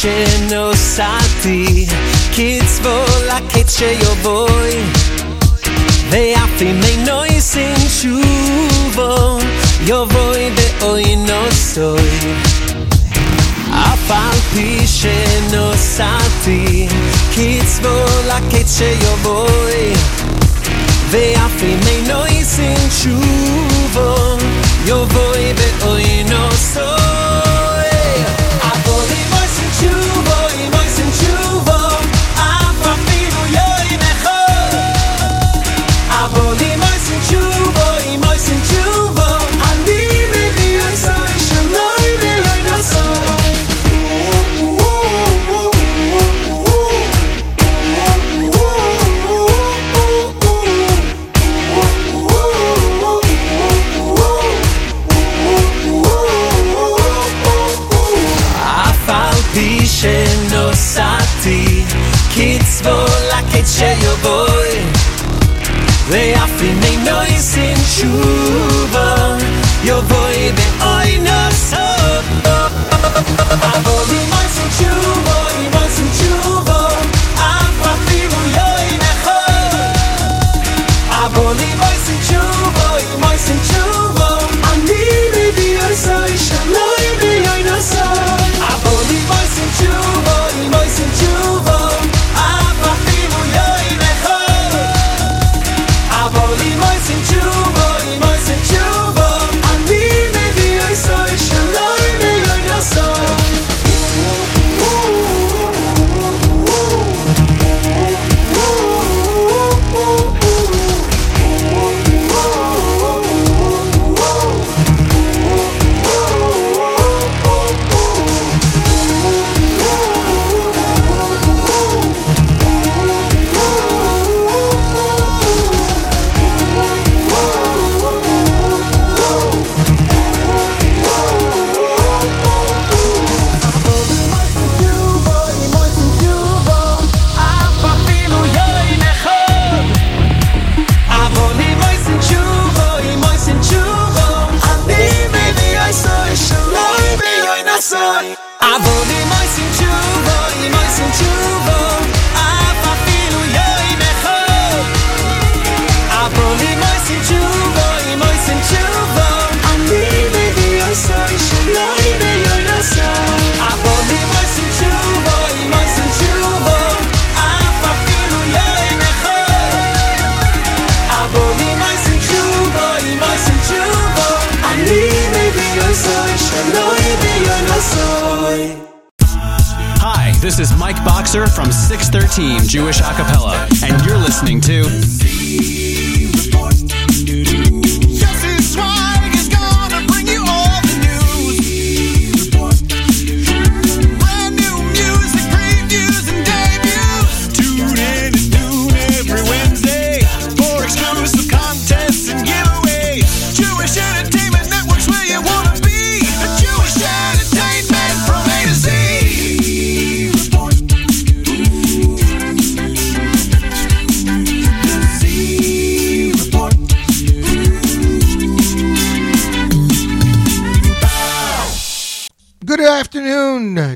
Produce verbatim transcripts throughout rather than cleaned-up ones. Sheno sati kids vola keche yo boy they afi me noise in chuvo yo boy de hoy no soy afalti sheno sati kids vola keche yo boy they afi me noise in chuvo yo boy de hoy no soy.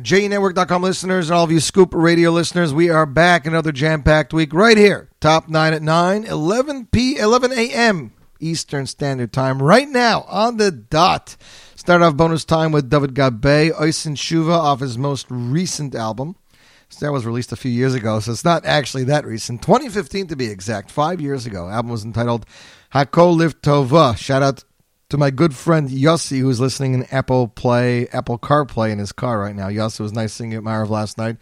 J E Network dot com listeners and all of you Scoop Radio listeners, we are back another jam-packed week right here. Top nine at nine, eleven p eleven a m Eastern Standard Time right now on the dot. Start off bonus time with David Gabe Oisin Shuva off his most recent album. So that was released a few years ago, so it's not actually that recent. twenty fifteen to be exact, five years ago. The album was entitled Hako Liv Tova. Shout out to my good friend Yossi, who's listening in Apple Play, Apple CarPlay in his car right now. Yossi, was nice singing at Marav last night,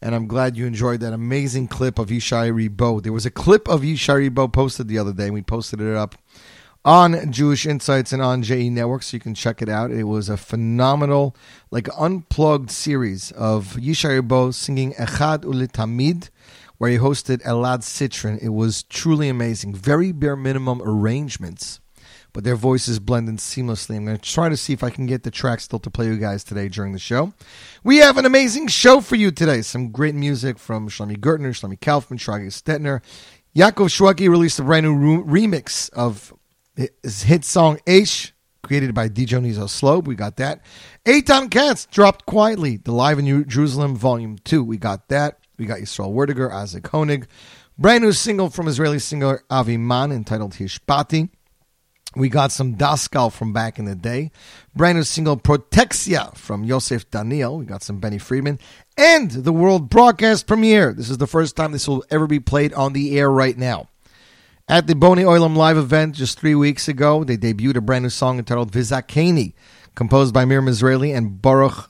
and I'm glad you enjoyed that amazing clip of Yishai Ribo. There was a clip of Yishai Ribo posted the other day, and we posted it up on Jewish Insights and on J E Network, so you can check it out. It was a phenomenal, like, unplugged series of Yishai Ribo singing Echad Ule Tamid, where he hosted Elad Citrin. It was truly amazing. Very bare minimum arrangements, but their voices blend in seamlessly. I'm going to try to see if I can get the track still to play you guys today during the show. We have an amazing show for you today. Some great music from Shlomi Gertner, Shlomi Kaufman, Shragi Stetner. Yaakov Shwaki released a brand new remix of his hit song Eish, created by D J Onizo Slobe. We got that. Eitan Katz dropped Quietly, the Live in New Jerusalem Volume two. We got that. We got Yisrael Werdiger, Isaac Honig. Brand new single from Israeli singer Avi Man entitled Hishpati. We got some Daskal from back in the day. Brand new single Protexia from Yosef Daniel. We got some Benny Friedman. And the world broadcast premiere. This is the first time this will ever be played on the air right now. At the Boni Olam live event just three weeks ago, they debuted a brand new song entitled Vizak, composed by Mir Mizraeli and Baruch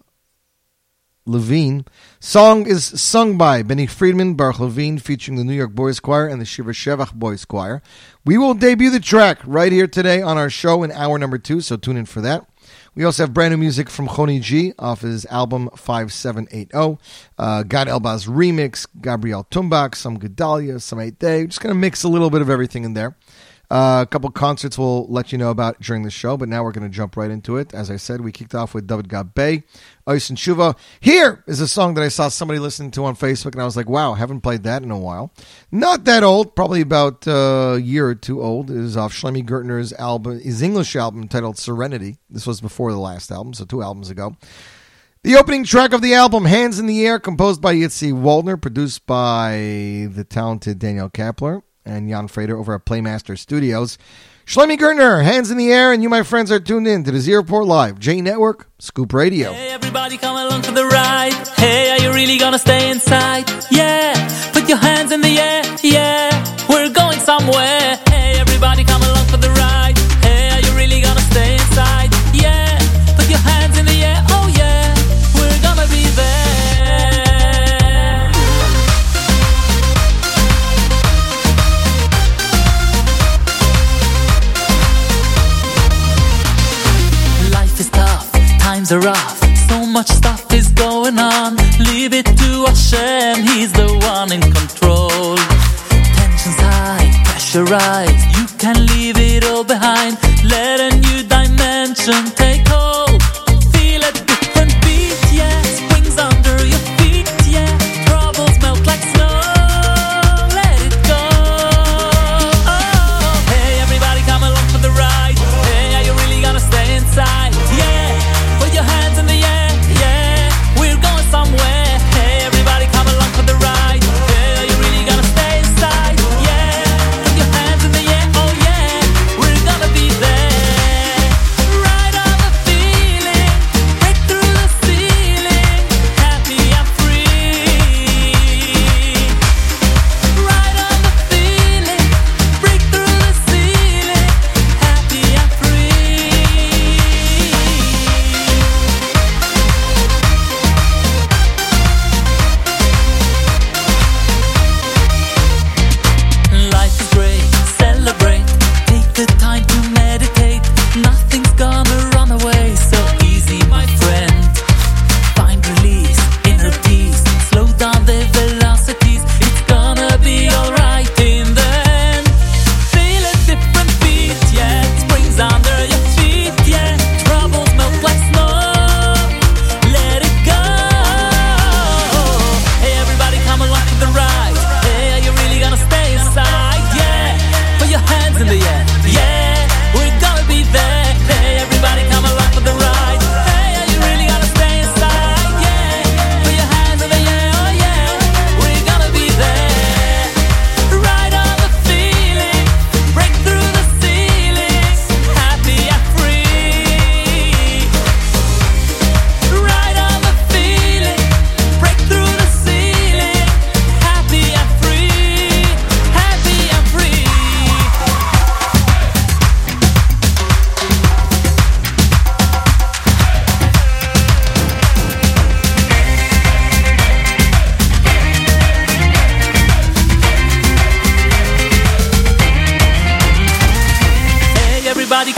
Levine. Song is sung by Benny Friedman, Baruch Levine, featuring the New York Boys Choir and the Shiva Shevach Boys Choir. We will debut the track right here today on our show in hour number two, so tune in for that. We also have brand new music from Choni G off his album five seven eight zero, uh, Gad Elbaz remix, Gabriel Tumbak, some Gedalia, some eight Day. Just going to mix a little bit of everything in there. Uh, a couple concerts we'll let you know about during the show, but now we're going to jump right into it. As I said, we kicked off with David Gabe Oisin Shuva. Here is a song that I saw somebody listening to on Facebook, and I was like, wow, haven't played that in a while. Not that old, probably about uh, a year or two old. It is off Shlomi Gertner's album, his English album titled Serenity. This was before the last album, so two albums ago. The opening track of the album, Hands in the Air, composed by Yitzy Waldner, produced by the talented Daniel Kapler and Jan Frader over at Playmaster Studios. Shlomi Gertner, Hands in the Air, and you, my friends, are tuned in to the Zeroport Live, J Network, Scoop Radio. Hey, everybody, come along for the ride. Hey, are you really gonna stay inside? Yeah, put your hands in the air, yeah, we're going somewhere. Hey, everybody, come along for the ride. Hey, are you really gonna stay inside? Yeah, put your hands in the air, oh yeah, we're gonna be there. Times are rough, so much stuff is going on. Leave it to Hashem, He's the one in control. Tensions high, pressurized, you can leave it all behind. Let a new dimension take hold. Feel a different beat, yeah, springs under your feet, yeah, troubles melt like snow. Let it go. Oh, hey, everybody come along for the ride. Hey, are you really gonna stay inside? Hey, you really gotta stay inside, yeah. Put your hands in the air.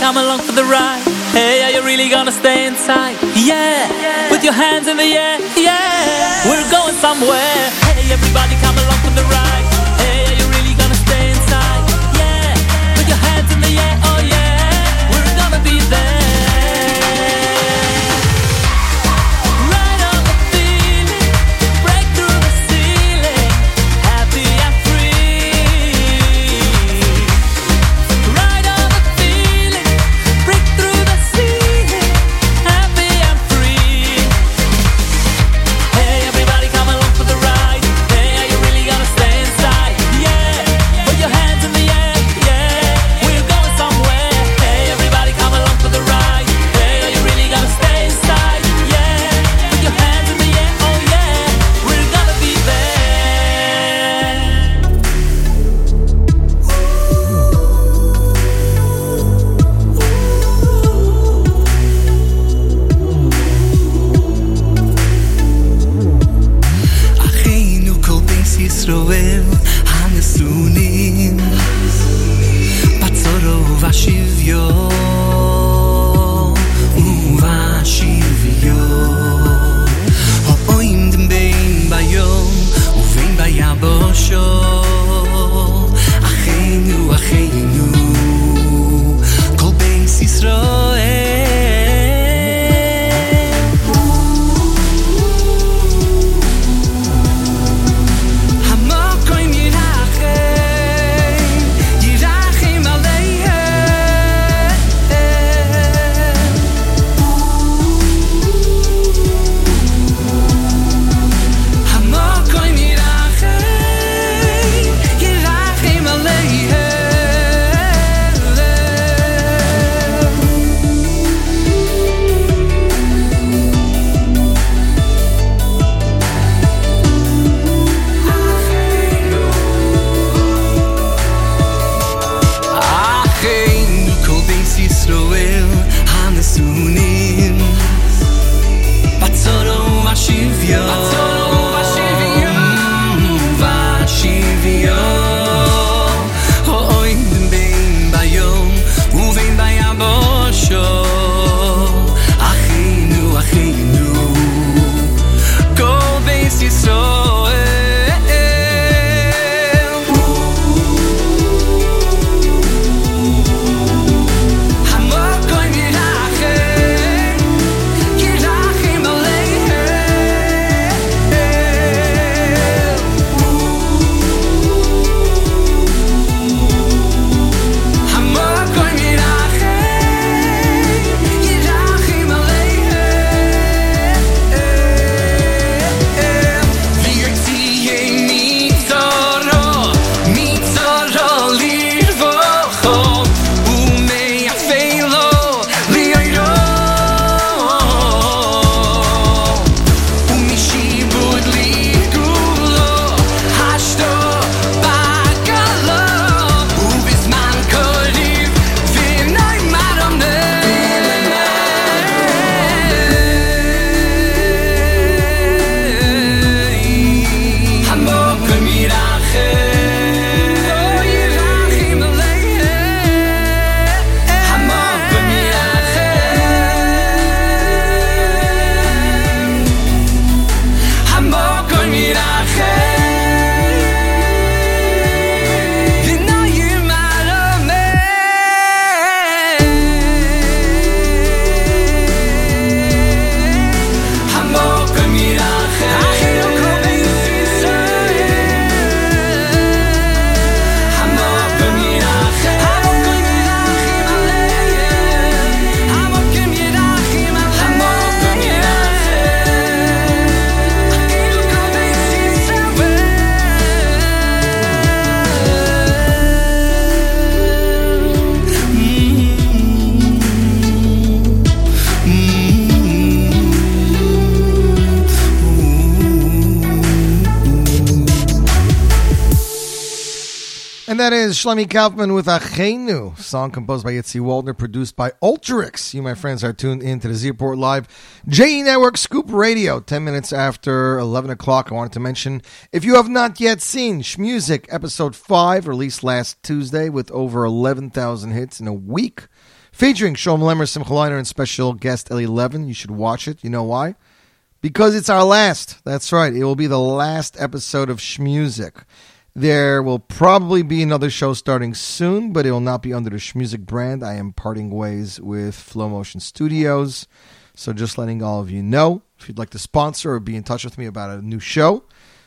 come along for the ride. Hey, are you really gonna stay inside? Yeah, yeah. With your hands in the air, yeah. yeah. We're going somewhere. Hey, everybody come along for the ride. Hey, are you really gonna stay inside? Yeah, with your hands in the air, oh yeah. We're gonna be there. Shlomi Kaufman with Achenu, song composed by Yitzy Waldner, produced by Ultrix. You, my friends, are tuned in to the Z-Report Live, J E Network, Scoop Radio, ten minutes after eleven o'clock. I wanted to mention, if you have not yet seen Shmuzik, episode five, released last Tuesday with over eleven thousand hits in a week, featuring Shom Lemmer, Simcha Leiner, and special guest Eli Levin. You should watch it. You know why? Because it's our last. That's right. It will be the last episode of Shmuzik. There will probably be another show starting soon, but it will not be under the Shmuzik brand. I am parting ways with Flow Motion Studios. So just letting all of you know, if you'd like to sponsor or be in touch with me about a new show,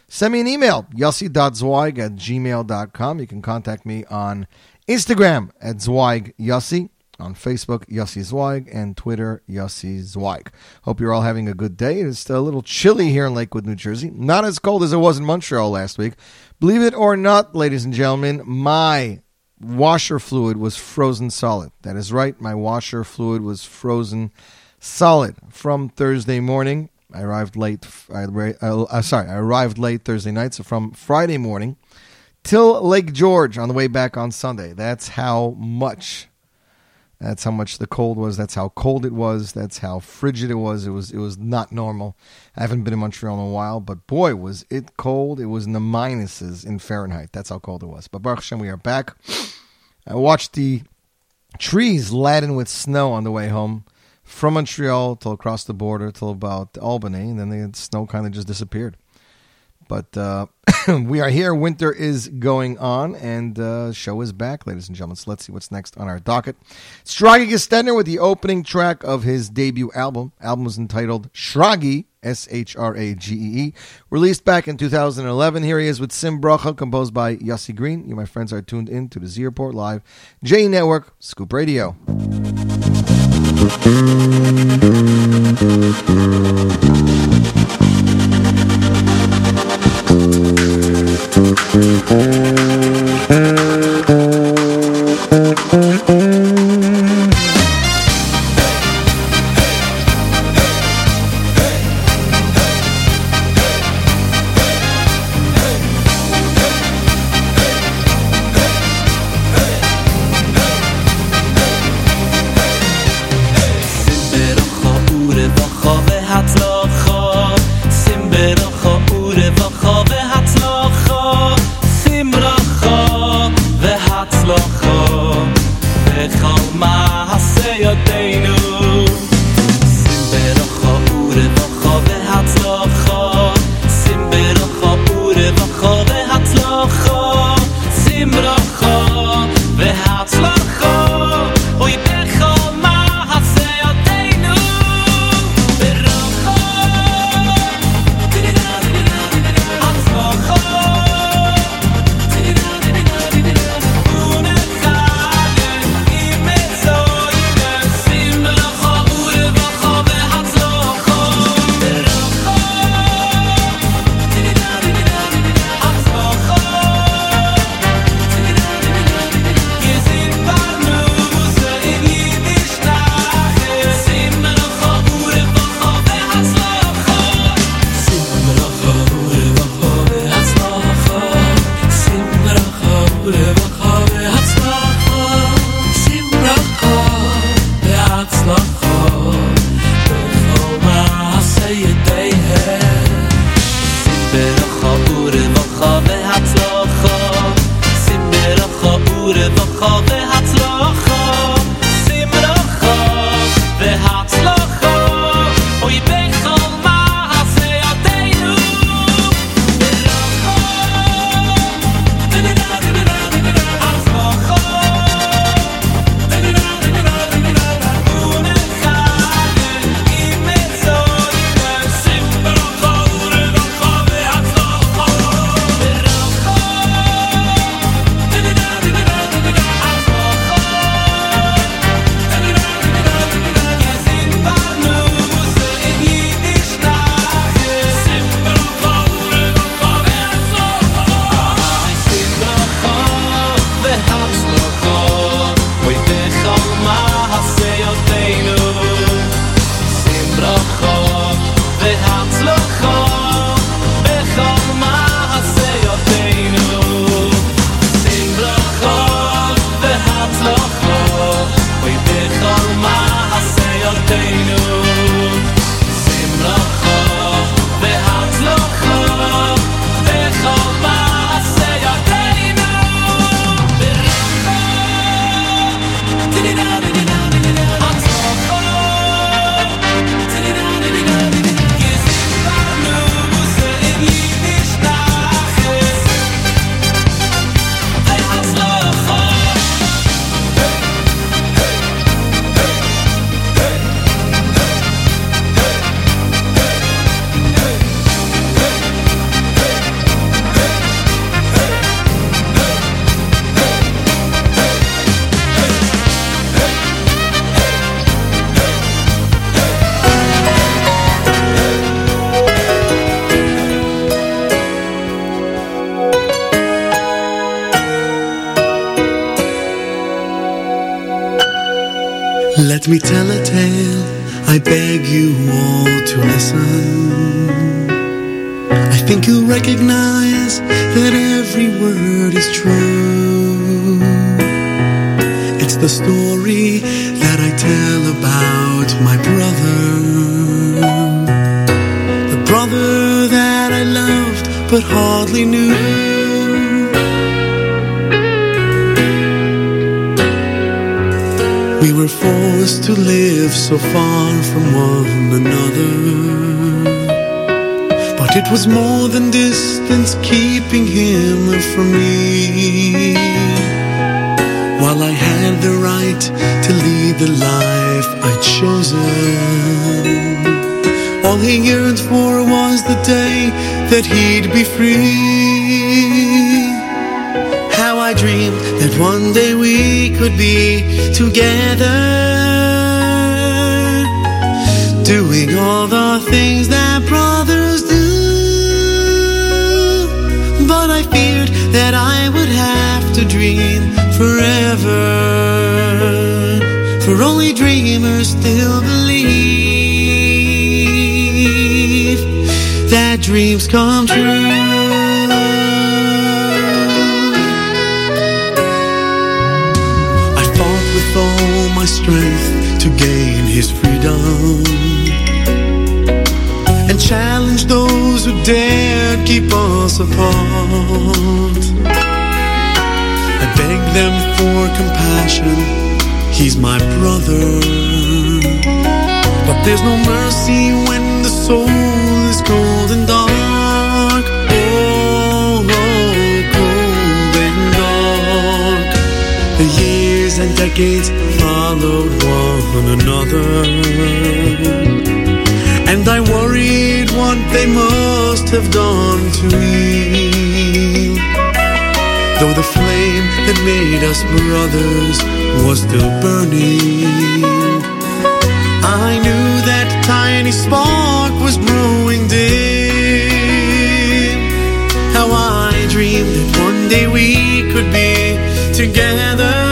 send me an email, yossi.zweig at gmail.com. You can contact me on Instagram at Zweig Yossi, on Facebook, Yossi Zweig, and Twitter, Yossi Zweig. Hope you're all having a good day. It's still a little chilly here in Lakewood, New Jersey. Not as cold as it was in Montreal last week. Believe it or not, ladies and gentlemen, my washer fluid was frozen solid. That is right. My washer fluid was frozen solid from Thursday morning. I arrived late. I, uh, sorry, I arrived late Thursday night. So from Friday morning till Lake George on the way back on Sunday. That's how much. That's how much the cold was. That's how cold it was. That's how frigid it was. It was. It was not normal. I haven't been in Montreal in a while, but boy, was it cold! It was in the minuses in Fahrenheit. That's how cold it was. But Baruch Hashem, we are back. I watched the trees laden with snow on the way home. From Montreal till across the border till about Albany, and then the snow kind of just disappeared. But uh, we are here. Winter is going on, and the uh, show is back, ladies and gentlemen. So let's see what's next on our docket. Shragi Stetner with the opening track of his debut album. Album was entitled Shragi, S H R A G E E, released back in two thousand eleven. Here he is with Sim Bracha, composed by Yossi Green. You, my friends, are tuned in to the Z-Report Live, J Network, Scoop Radio. Oh! Let me tell a tale, I beg you all to listen. I think you'll recognize that every word is true. It's the story that I tell about my brother, the brother that I loved but hardly knew. We were forced to live so far from one another, but it was more than distance keeping him from me. While I had the right to lead the life I'd chosen, all he yearned for was the day that he'd be free. How I dreamed that one day we could be together, doing all the things that brothers do. But I feared that I would have to dream forever, for only dreamers still believe that dreams come true. All my strength to gain his freedom, and challenge those who dared keep us apart. I beg them for compassion, he's my brother, but there's no mercy when the soul is cold and dark. And decades followed one another, and I worried what they must have done to me. Though the flame that made us brothers was still burning, I knew that tiny spark was growing dim. How I dreamed that one day we could be together,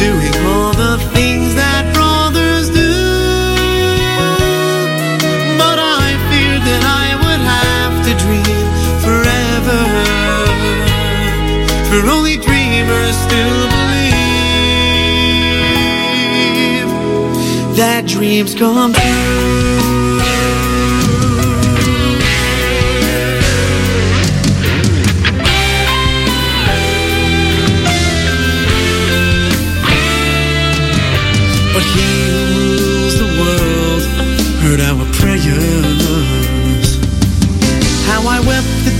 doing all the things that brothers do. But I feared that I would have to dream forever, for only dreamers still believe that dreams come true.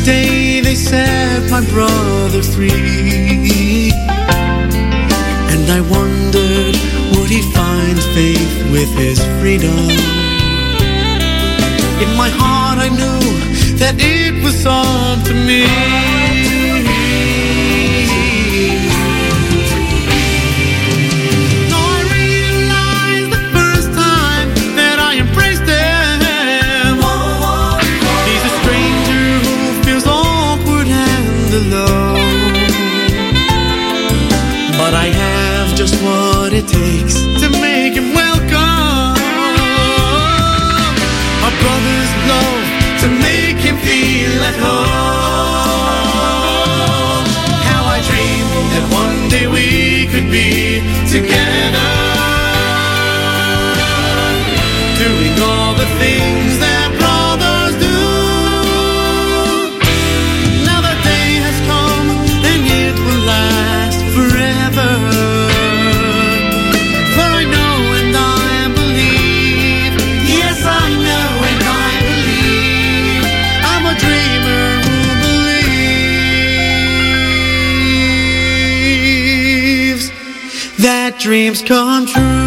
Day they set my brother free, and I wondered, would he find faith with his freedom? In my heart I knew that it was up to me. Now I realized the first time that I embraced him, he's a stranger who feels awkward and alone. But I have just what it takes to make him welcome, a brother's love to make him feel at home. How I dreamed that one day we could be together, doing all the things that brothers do. Now the day has come and it will last forever, for I know and I believe, yes I know and I believe, I'm a dreamer who believes that dreams come true.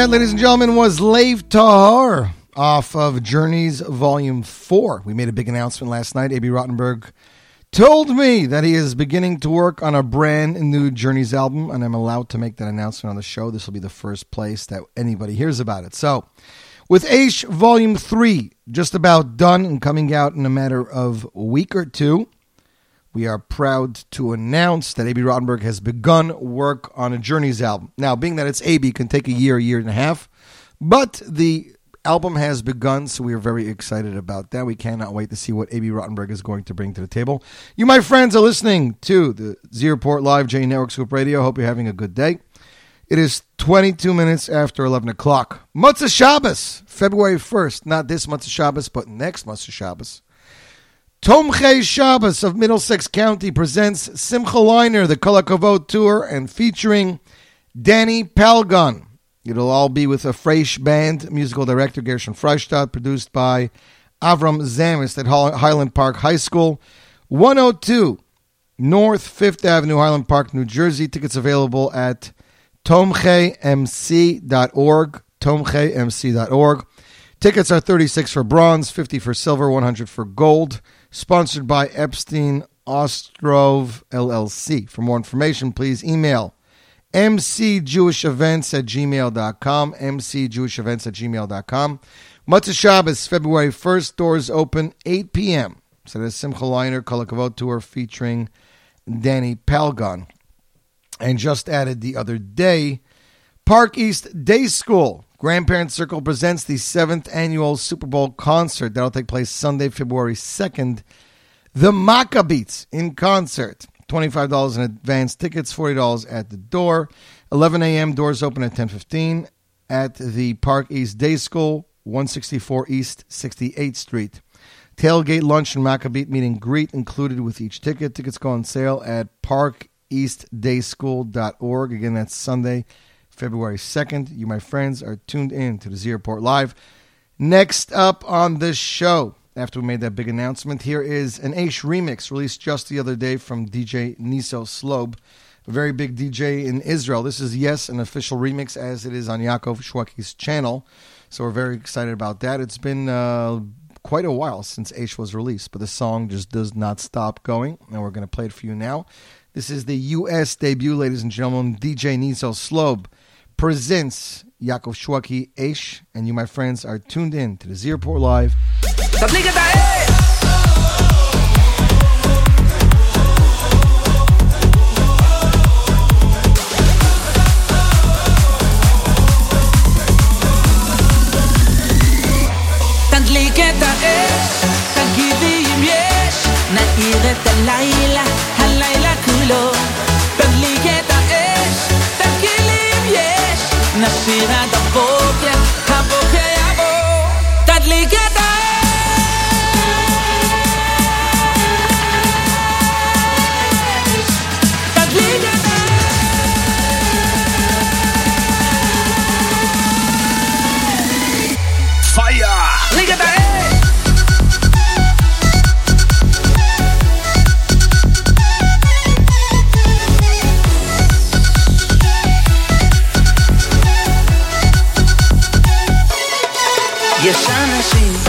That, ladies and gentlemen, was Lev Tahar off of Journeys Volume four. We made a big announcement last night. A B. Rottenberg told me that he is beginning to work on a brand new Journeys album, and I'm allowed to make that announcement on the show. This will be the first place that anybody hears about it. So, with Aish Volume three just about done and coming out in a matter of a week or two, we are proud to announce that A B. Rottenberg has begun work on a Journeys album. Now, being that it's A B, it can take a year, a year and a half, but the album has begun, so we are very excited about that. We cannot wait to see what A B. Rottenberg is going to bring to the table. You, my friends, are listening to the Zeroport Live J Network Scoop Radio. Hope you're having a good day. It is twenty-two minutes after eleven o'clock. Matzah Shabbos, February first. Not this Matzah Shabbos, but next Matzah Shabbos. Tomchei Shabbos of Middlesex County presents Simcha Liner, the Kol HaKavod Tour, and featuring Danny Palgon. It'll all be with a Freish band, musical director Gershon Freistadt, produced by Avram Zamis at Highland Park High School, one oh two North Fifth Avenue, Highland Park, New Jersey. Tickets available at tomchei m c dot org, tomchei m c dot org. Tickets are thirty-six for bronze, fifty for silver, one hundred for gold. Sponsored by Epstein Ostrov L L C. For more information, please email m c jewish events at gmail dot com, m c jewish events at gmail dot com. Matzah Shabbos, February first, doors open eight p.m. So there's Simcha Liner, Kol HaKavod Tour featuring Danny Palgon. And just added the other day, Park East Day School Grandparents Circle presents the seventh annual Super Bowl concert. That'll take place Sunday, February second. The Maccabees in concert. twenty-five dollars in advance tickets, forty dollars at the door. eleven a.m. Doors open at ten fifteen at the Park East Day School, one sixty-four East sixty-eighth Street. Tailgate lunch and Maccabee meet and greet included with each ticket. Tickets go on sale at park east day school dot org. Again, that's Sunday, February second. You, my friends, are tuned in to the Zeroport Live. Next up on this show, after we made that big announcement, here is an Aish remix released just the other day from D J Onizo Slobe, a very big D J in Israel. This is, yes, an official remix as it is on Yaakov Shwaki's channel. So we're very excited about that. It's been uh, quite a while since Aish was released, but the song just does not stop going. And we're going to play it for you now. This is the U S debut, ladies and gentlemen. D J Onizo Slobe presents Yaakov Shwaki Aish, and you, my friends, are tuned in to the Zeroport Live. נשיר עד הבוקר, הבוקר יבוא, תדליק את האש. תדליק את האש. Fire! תדליק את האש. יש אנשים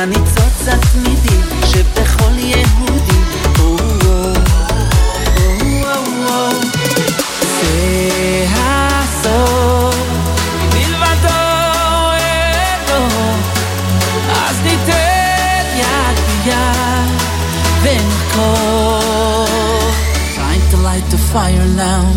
הניצוץ התמידי שבכל יהודי זה הסוף מלבדו אינו אז ניתן יד ביד ונקור trying to light the fire now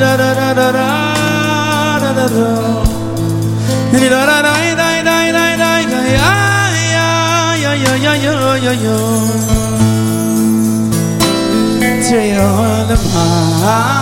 da da da da da da da. Ni da da da da da da da da ya ya ya ya ya ya ya. Tear on the path.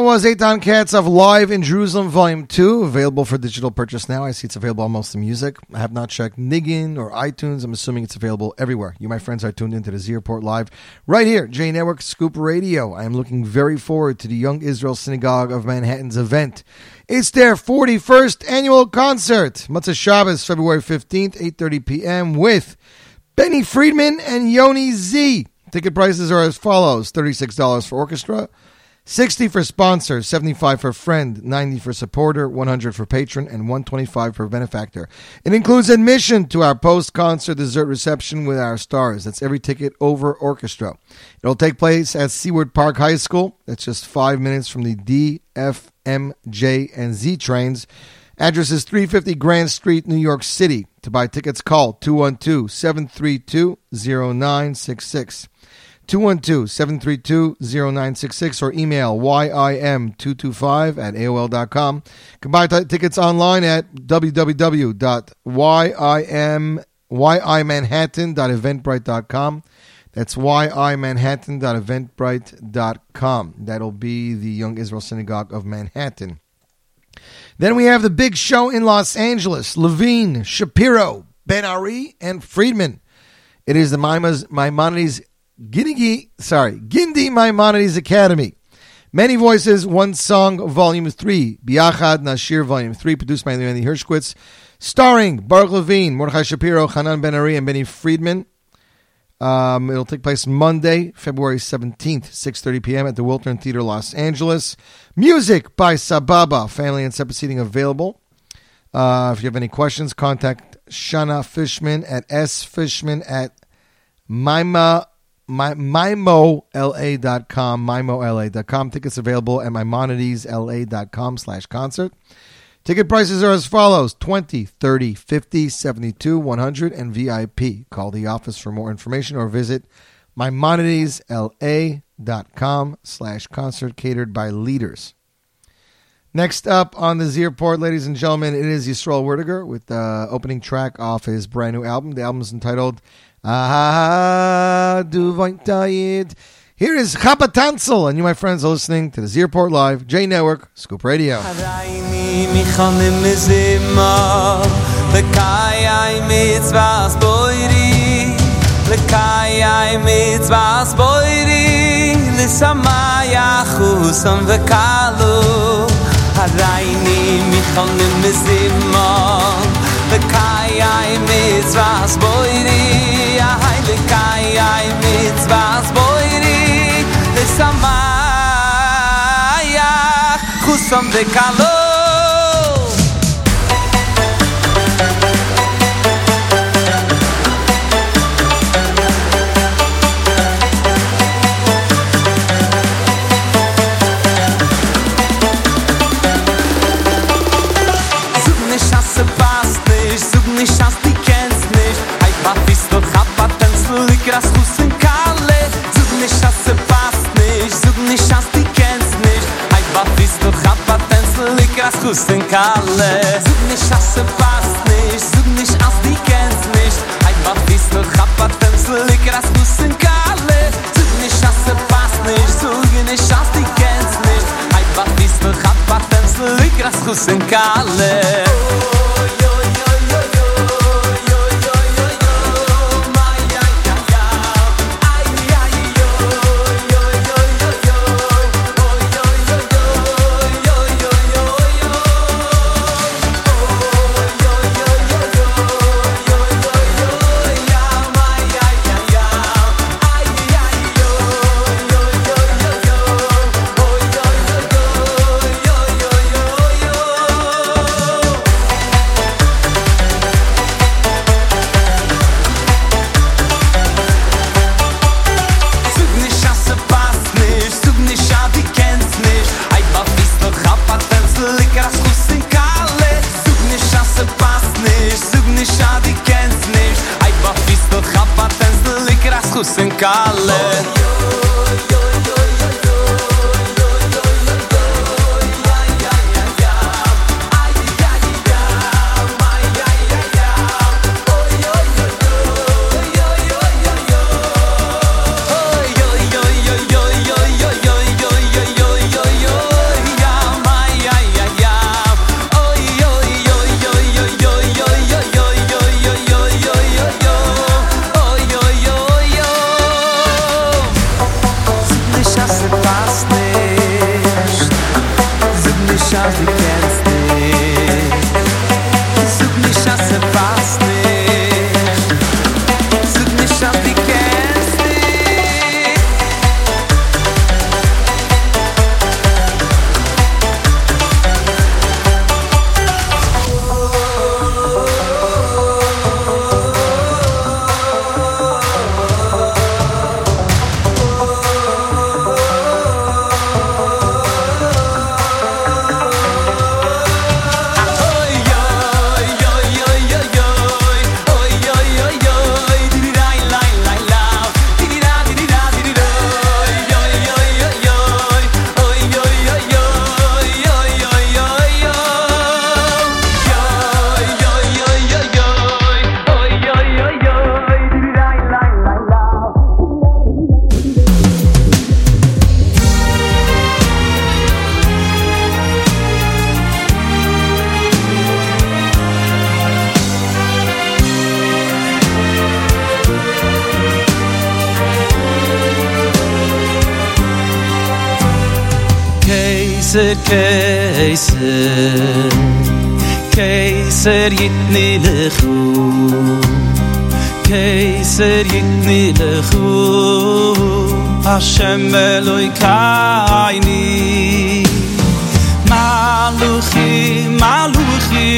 Was Eitan Katz of Live in Jerusalem Volume two, available for digital purchase now. I see it's available on most of the music. I have not checked Niggin or iTunes. I'm assuming it's available everywhere. You, my friends, are tuned into the Z-Report Live right here, J Network Scoop Radio. I am looking very forward to the Young Israel Synagogue of Manhattan's event. It's their forty-first annual concert, Matzah Shabbos, February fifteenth, eight thirty p.m. with Benny Friedman and Yoni Z. Ticket prices are as follows: thirty-six dollars for orchestra, sixty dollars for sponsor, seventy-five dollars for friend, ninety dollars for supporter, one hundred dollars for patron, and one hundred twenty-five dollars for benefactor. It includes admission to our post-concert dessert reception with our stars. That's every ticket over orchestra. It'll take place at Seward Park High School. That's just five minutes from the D, F, M, J, and Z trains. Address is three fifty Grand Street, New York City. To buy tickets, call two one two, seven three two, zero nine six six. two one two, seven three two, zero nine six six or email y i m two two five at A O L dot com. You can buy t- tickets online at w w w dot y i m manhattan dot eventbrite dot com. That's y i manhattan dot eventbrite dot com. That'll be the Young Israel Synagogue of Manhattan. Then we have the big show in Los Angeles, Levine, Shapiro, Ben-Ari, and Friedman. It is the Maimonides Gindi, sorry, Gindi Maimonides Academy. Many Voices, One Song, Volume three. Biachad Nashir, Volume three, produced by Leonie Hershkowitz. Starring Baruch Levine, Mordechai Shapiro, Hanan Ben-Ari, and Benny Friedman. Um, it'll take place Monday, February seventeenth, six thirty p.m. at the Wiltern Theater, Los Angeles. Music by Sababa. Family and separate seating available. Uh, if you have any questions, contact Shana Fishman at sfishman at Mima, my, mimola dot com, mimola dot com. Tickets available at mimonides la dot com slash concert. Ticket prices are as follows: twenty, thirty, fifty, seventy-two, one hundred, and V I P. Call the office for more information or visit mimonides la dot com slash concert, catered by Leaders. Next up on the Zierport, ladies and gentlemen, it is Yisrael Werdiger with the opening track off his brand new album. The album is entitled Ah Du Vaintayid. Here is Chapa Tansel, and you, my friends, are listening to the Zierport Live, J Network, Scoop Radio. Samayach Chusam Vekalo Zug nicht, dass du passt nicht, zug nicht, dass du kennst nicht. Einfach bist du Chapatenz, du liegst das Fuß in Kalle. Zug nicht, dass du passt nicht, zug nicht, dass du kennst nicht. Einfach bist du Chapatenz, du liegst das Fuß in Kalle. Zug nicht, dass du passt nicht, zug nicht, dass du kennst nicht. Einfach bist du Chapatenz, du liegst das Fuß in Kalle. Zug nicht, dass du passt nicht, zug nicht, dass du kennst nicht. Einfach bist du Chapatenz, du liegst das Fuß in Kalle. keiser yitni lechu Hashem eloi kaini Maluchi, Maluchi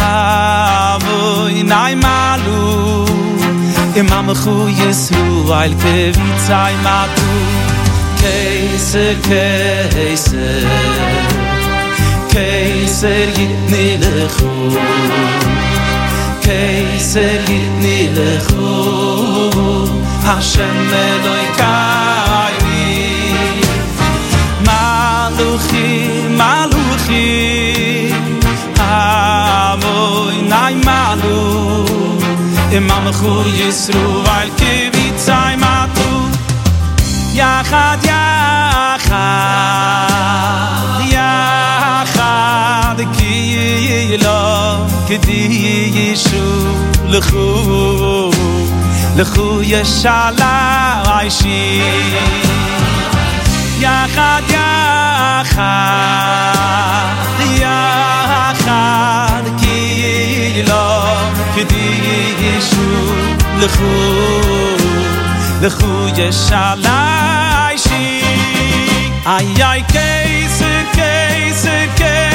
Havoi nai malu Imamechu Yesu al kevitzai matu Keiser, keiser Kaiser yitni lechu Kaiser yitni lechu Hashem eloi kaini Maluchi, Maluchi Amoi nai malu Imamchu Yisroel kivitzai matu Yachad, yachad, yachad Kiyila, Kedi Yishu, Lechu, Lechu Yeshala Aishi, Yachad, Yachad, Yachad Kiyila, Kedi Yishu, Lechu, Lechu Yeshala Aishi, Ayay Keiser, Keiser, Keiser.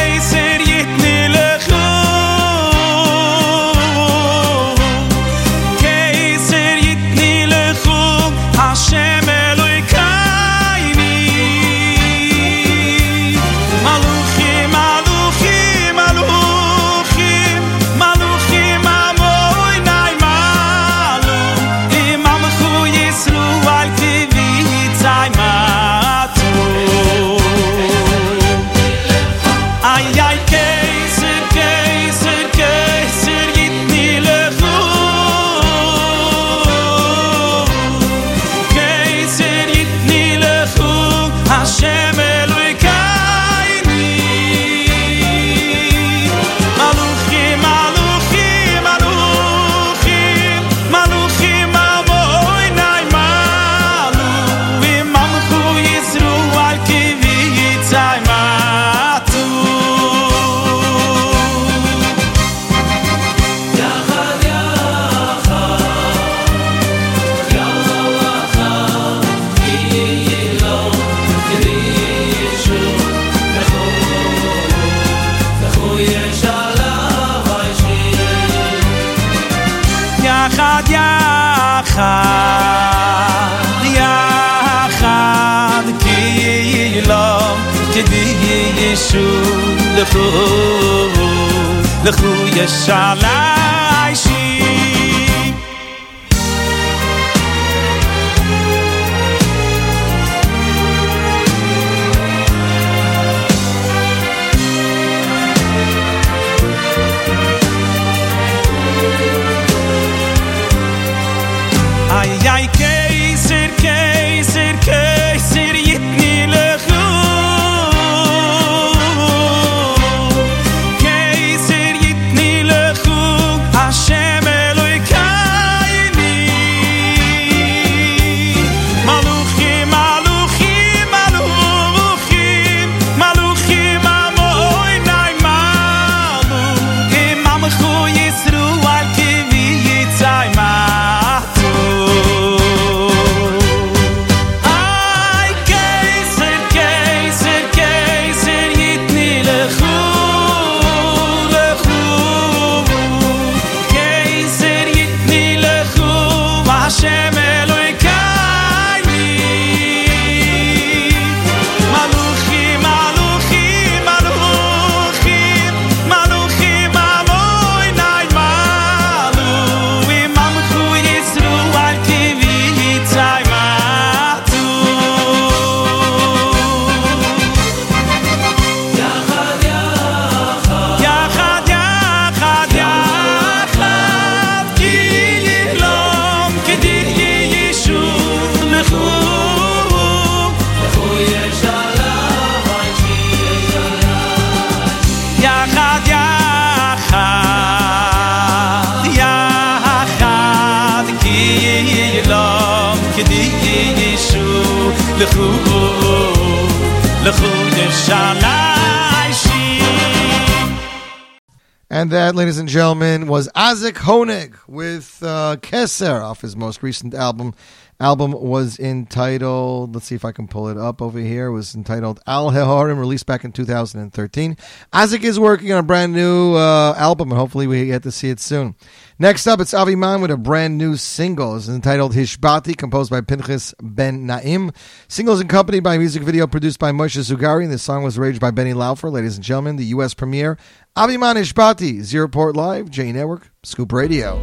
And that, ladies and gentlemen, was Isaac Honig with uh, Keser off his most recent album. Album was entitled, let's see if I can pull it up over here, it was entitled Al Heharim, released back in two thousand thirteen. Isaac is working on a brand new uh, album, and hopefully we get to see it soon. Next up, it's Avi Man with a brand new single. It's entitled Hishpati, composed by Pinchas Ben Naim. Singles accompanied by a music video produced by Moshe Zugari, and the song was arranged by Benny Laufer. Ladies and gentlemen, the U S premiere, Avi Man Hishpati, Zero Port Live, J Network, Scoop Radio.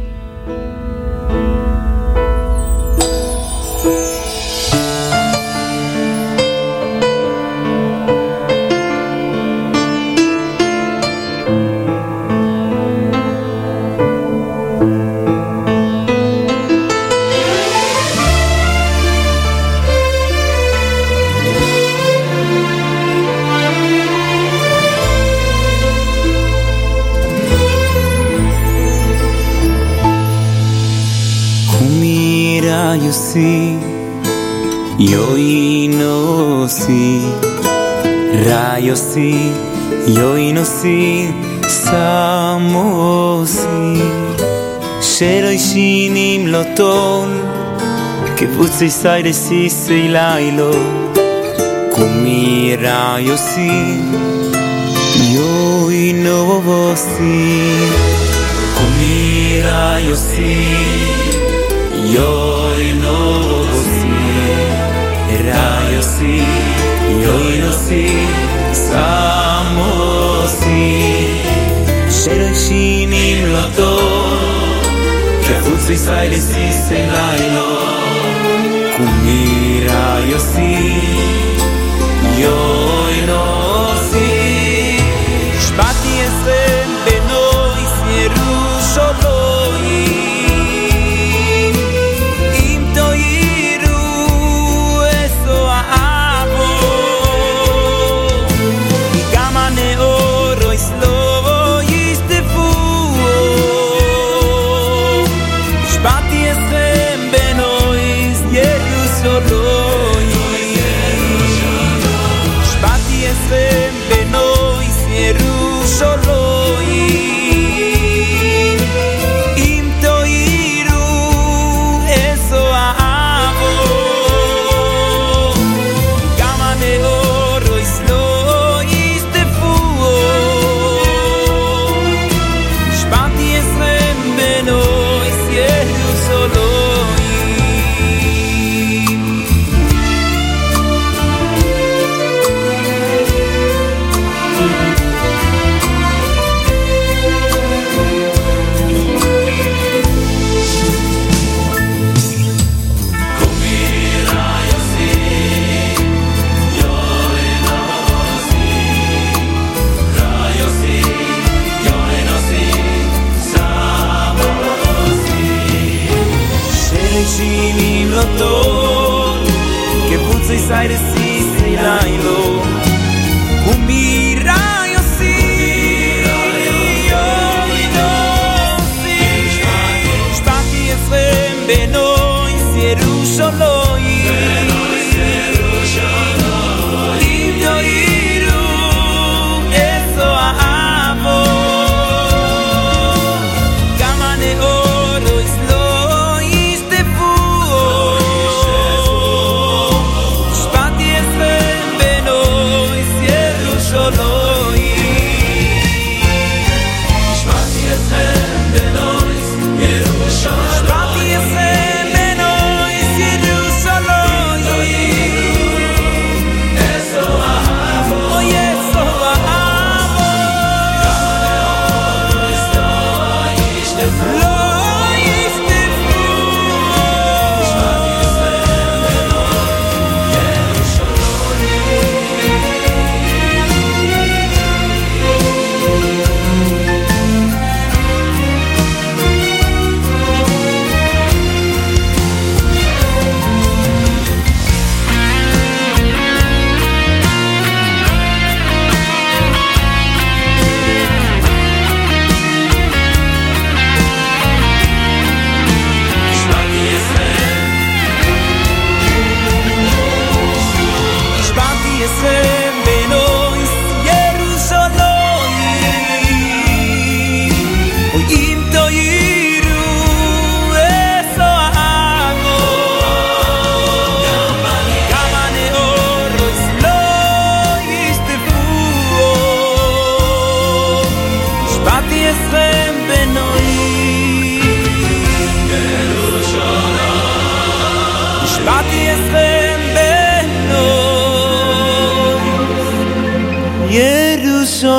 Yossi, Yoi Nosi, Ra Yossi, Yoi Nosi, Samosi, Shelo Ishinim Loton, Kibbutz Yisai Desis Ilailo, Kumi Ra Yossi, Yoi Nosi, Kumi Ra Yossi, Yoi nosi, Ra Yossi, Yoi nosi, Samosi, Shelo Ishinim Loto, Kivutz Yisrael Desis Ilailo, Kumi Ra Yossi, Yoi nosi, Shpati Esem Benois Yerushalayim. באתי אסכם בנוי ירושלים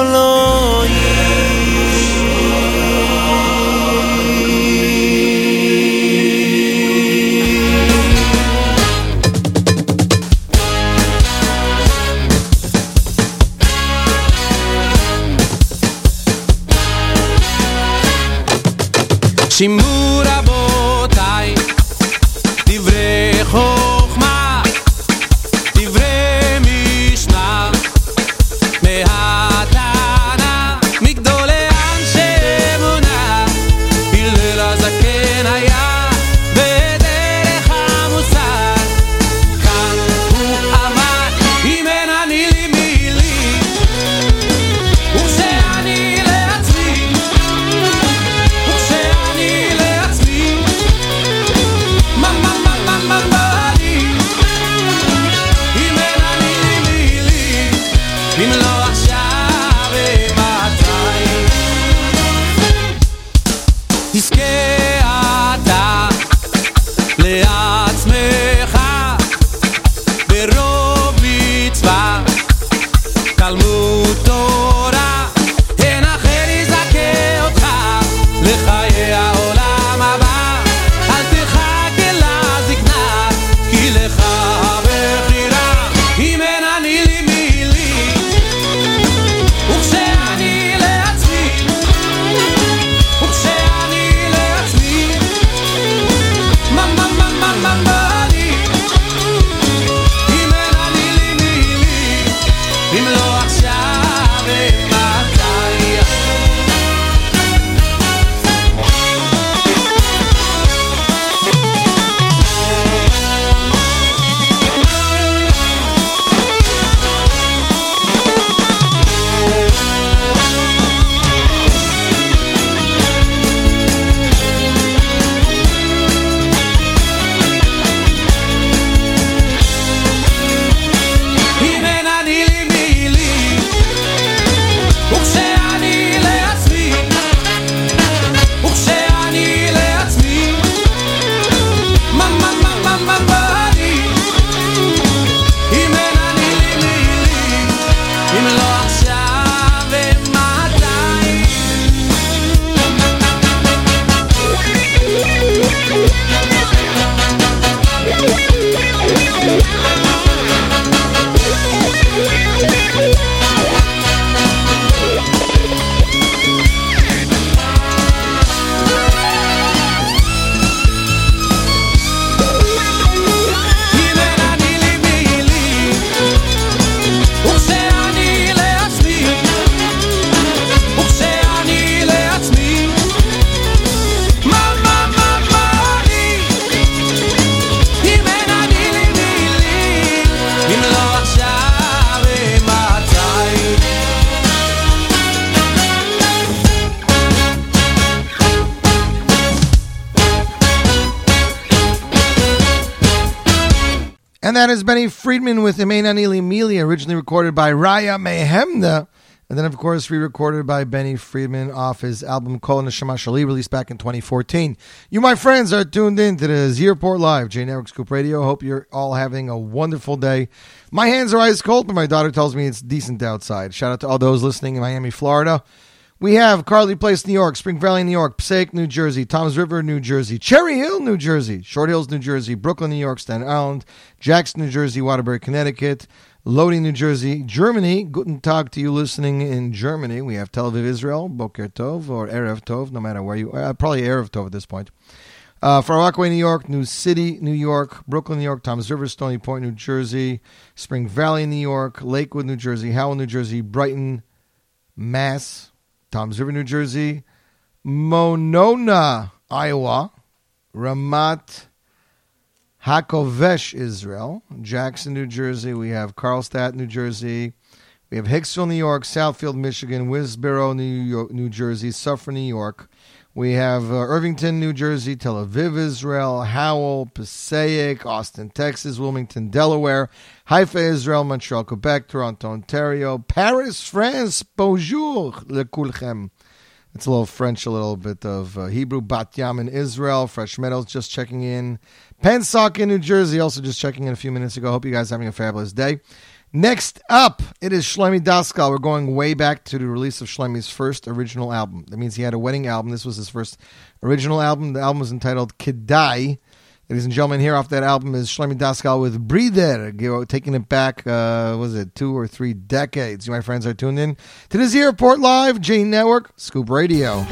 שימו רבותיי, דברי חוכמה, דברי משנה, מהתנא, מגדולי אנשי אמונה, הלל הזקן היה בדרך המוסר, כאן הוא אמר, אם אין אני לי מילים, וכשאני לעצמי, וכשאני And that is Benny Friedman with Imein Anili Mili, originally recorded by Raya Mehemna, and then of course re-recorded by Benny Friedman off his album Kol Neshama Shali, released back in twenty fourteen. You, my friends, are tuned in to the Zierport Live, J Network Scoop Radio. Hope you're all having a wonderful day. My hands are ice cold, but my daughter tells me it's decent outside. Shout out to all those listening in Miami, Florida. We have Carly Place, New York, Spring Valley, New York, Passaic, New Jersey, Toms River, New Jersey, Cherry Hill, New Jersey, Short Hills, New Jersey, Brooklyn, New York, Staten Island, Jackson, New Jersey, Waterbury, Connecticut, Lodi, New Jersey, Germany. Guten Tag to you listening in Germany. We have Tel Aviv, Israel, Boker Tov or Erev Tov, no matter where you are, uh, probably Erev Tov at this point. Uh, Far Rockaway, New York, New City, New York, Brooklyn, New York, Toms River, Stony Point, New Jersey, Spring Valley, New York, Lakewood, New Jersey, Howell, New Jersey, Brighton, Mass., Toms River, New Jersey, Monona, Iowa, Ramat Hakovesh, Israel, Jackson, New Jersey. We have Carlstadt, New Jersey. We have Hicksville, New York, Southfield, Michigan, Westboro, New York, New Jersey, Suffern, New York. We have uh, Irvington, New Jersey, Tel Aviv, Israel, Howell, Passaic, Austin, Texas, Wilmington, Delaware, Haifa, Israel, Montreal, Quebec, Toronto, Ontario, Paris, France, bonjour, le kulchem. It's a little French, a little bit of uh, Hebrew. Bat Yam in Israel. Fresh Meadows just checking in. Pensauk in New Jersey also just checking in a few minutes ago. Hope you guys are having a fabulous day. Next up, it is Shlomi Daskal. We're going way back to the release of Shlomi's first original album. That means he had a wedding album. This was his first original album. The album was entitled Kedai. Ladies and gentlemen, here off that album is Shlomi Daskal with Brider, taking it back, uh, was it, two or three decades. You, my friends, are tuned in to the Z Report Live, J Network, Scoop Radio.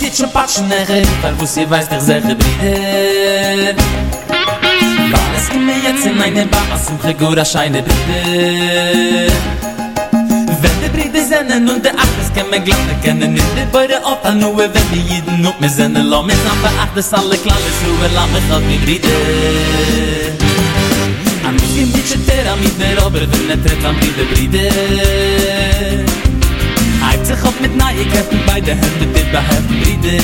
Dit schon patschen nachher, weil wo sie weiß, der Sache Brider. Wann es ging mir jetzt in eine Bar, was im Regura scheine Brider. Wenn die Brider sehnen und der Achtes kann man glatt erkennen, in der Beide Opa nur, wenn die Jiden und mir sehnen, lau mir nach beachtes alle Klammers, nur lau mich auf die Brider. Am ich im Ditscheter, am ich der Ober, wenn er tritt, am ich der Brider. Heibt sich auf mit Neuigkeiten, beide Hände, die behäufen Brider.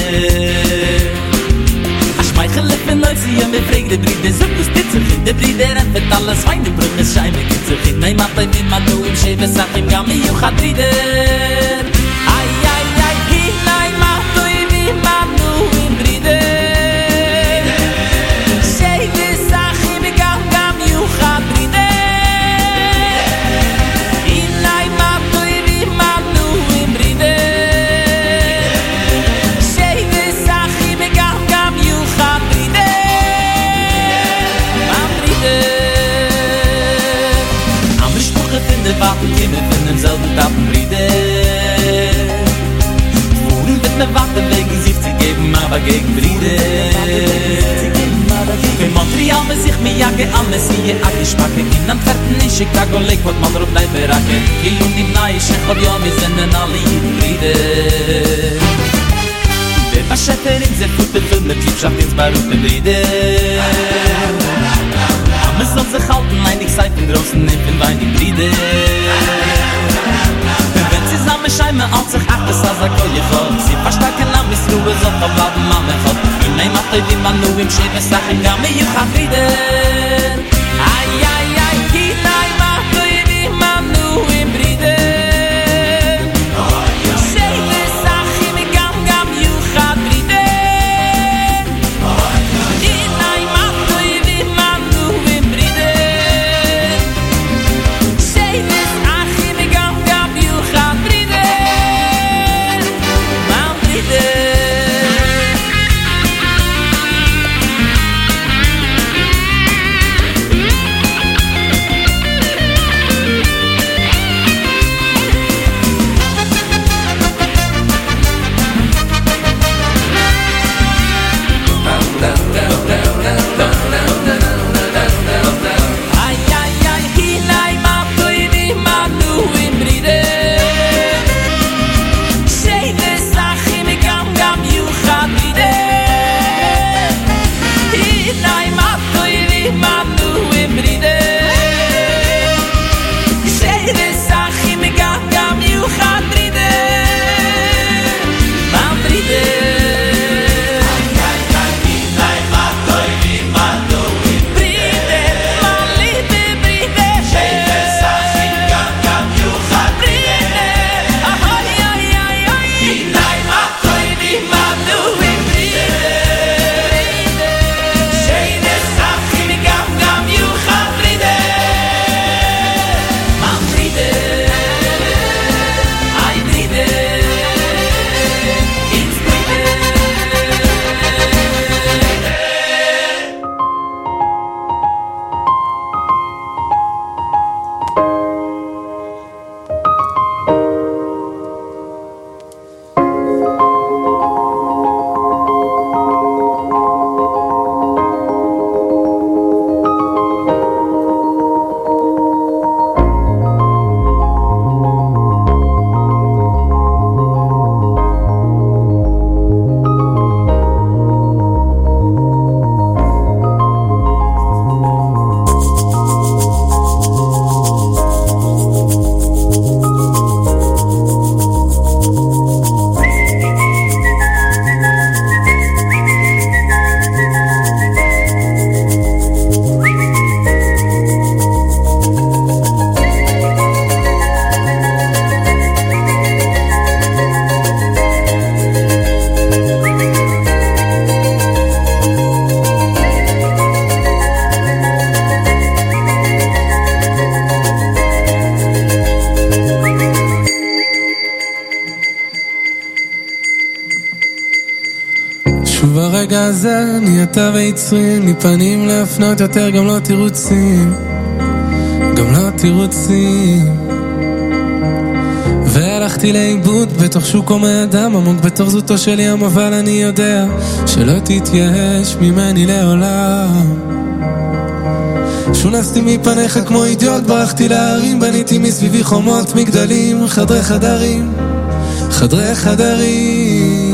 Ein Schmeichel ist ein Neuzier, mir fragt die Brider, so muss die Zuchin, die Brider entfällt alles, weine Brüche, scheibe die Zuchin, nein, macht ein Wittmann, du im Schäfer, sag ihm, ja, mir juchat Brider. Ai, ai, ai, hi, nein, mach du ihm, ich mach du ihm, Brider. Schäfer, sag ihm, ich gab, gab, juchat Brider. Warten Kinder von demselben Tappen Brider. Wohin wird mir warten, wegen sich zu geben, aber gegen Brider. Für Montreal muss ich mir jage, alles hier angespacke. In Antwerpen in Chicago, Lakewood, Monroe, bleib beracke. Hier und im Neue, Schechorion, wir sind alle jeden Brider. Der Waschäfer in sehr gut befüllt mit Liebschaft ins Baruch der Brider. Man soll sich halten, nein, ich sei von draußen, ich bin weinig Brider. Denn wenn sie zusammen scheinen, als ich achte, als ich all gefolgt. Sie verstärken an mich, nur so verbleiben, man erfolgt. Ich nehme ab, wie man nur im Schäfer sagt, ich kann mich auch wieder. Ai, ai, ai, ich nehme ab, wie man nur im Brider. שברגע הזה נהייתה ויצרים, מפנים להפנות יותר, גם לא תירוצים, גם לא תירוצים. והלכתי לאיבוד בתוך שוק עומי אדם, עמוק בתוך זוטו של ים, אבל אני יודע שלא תתייאש ממני לעולם. שונסתי מפניך כמו אידיוט, ברחתי להרים, בניתי מסביבי חומות, מגדלים, חדרי חדרים, חדרי חדרים.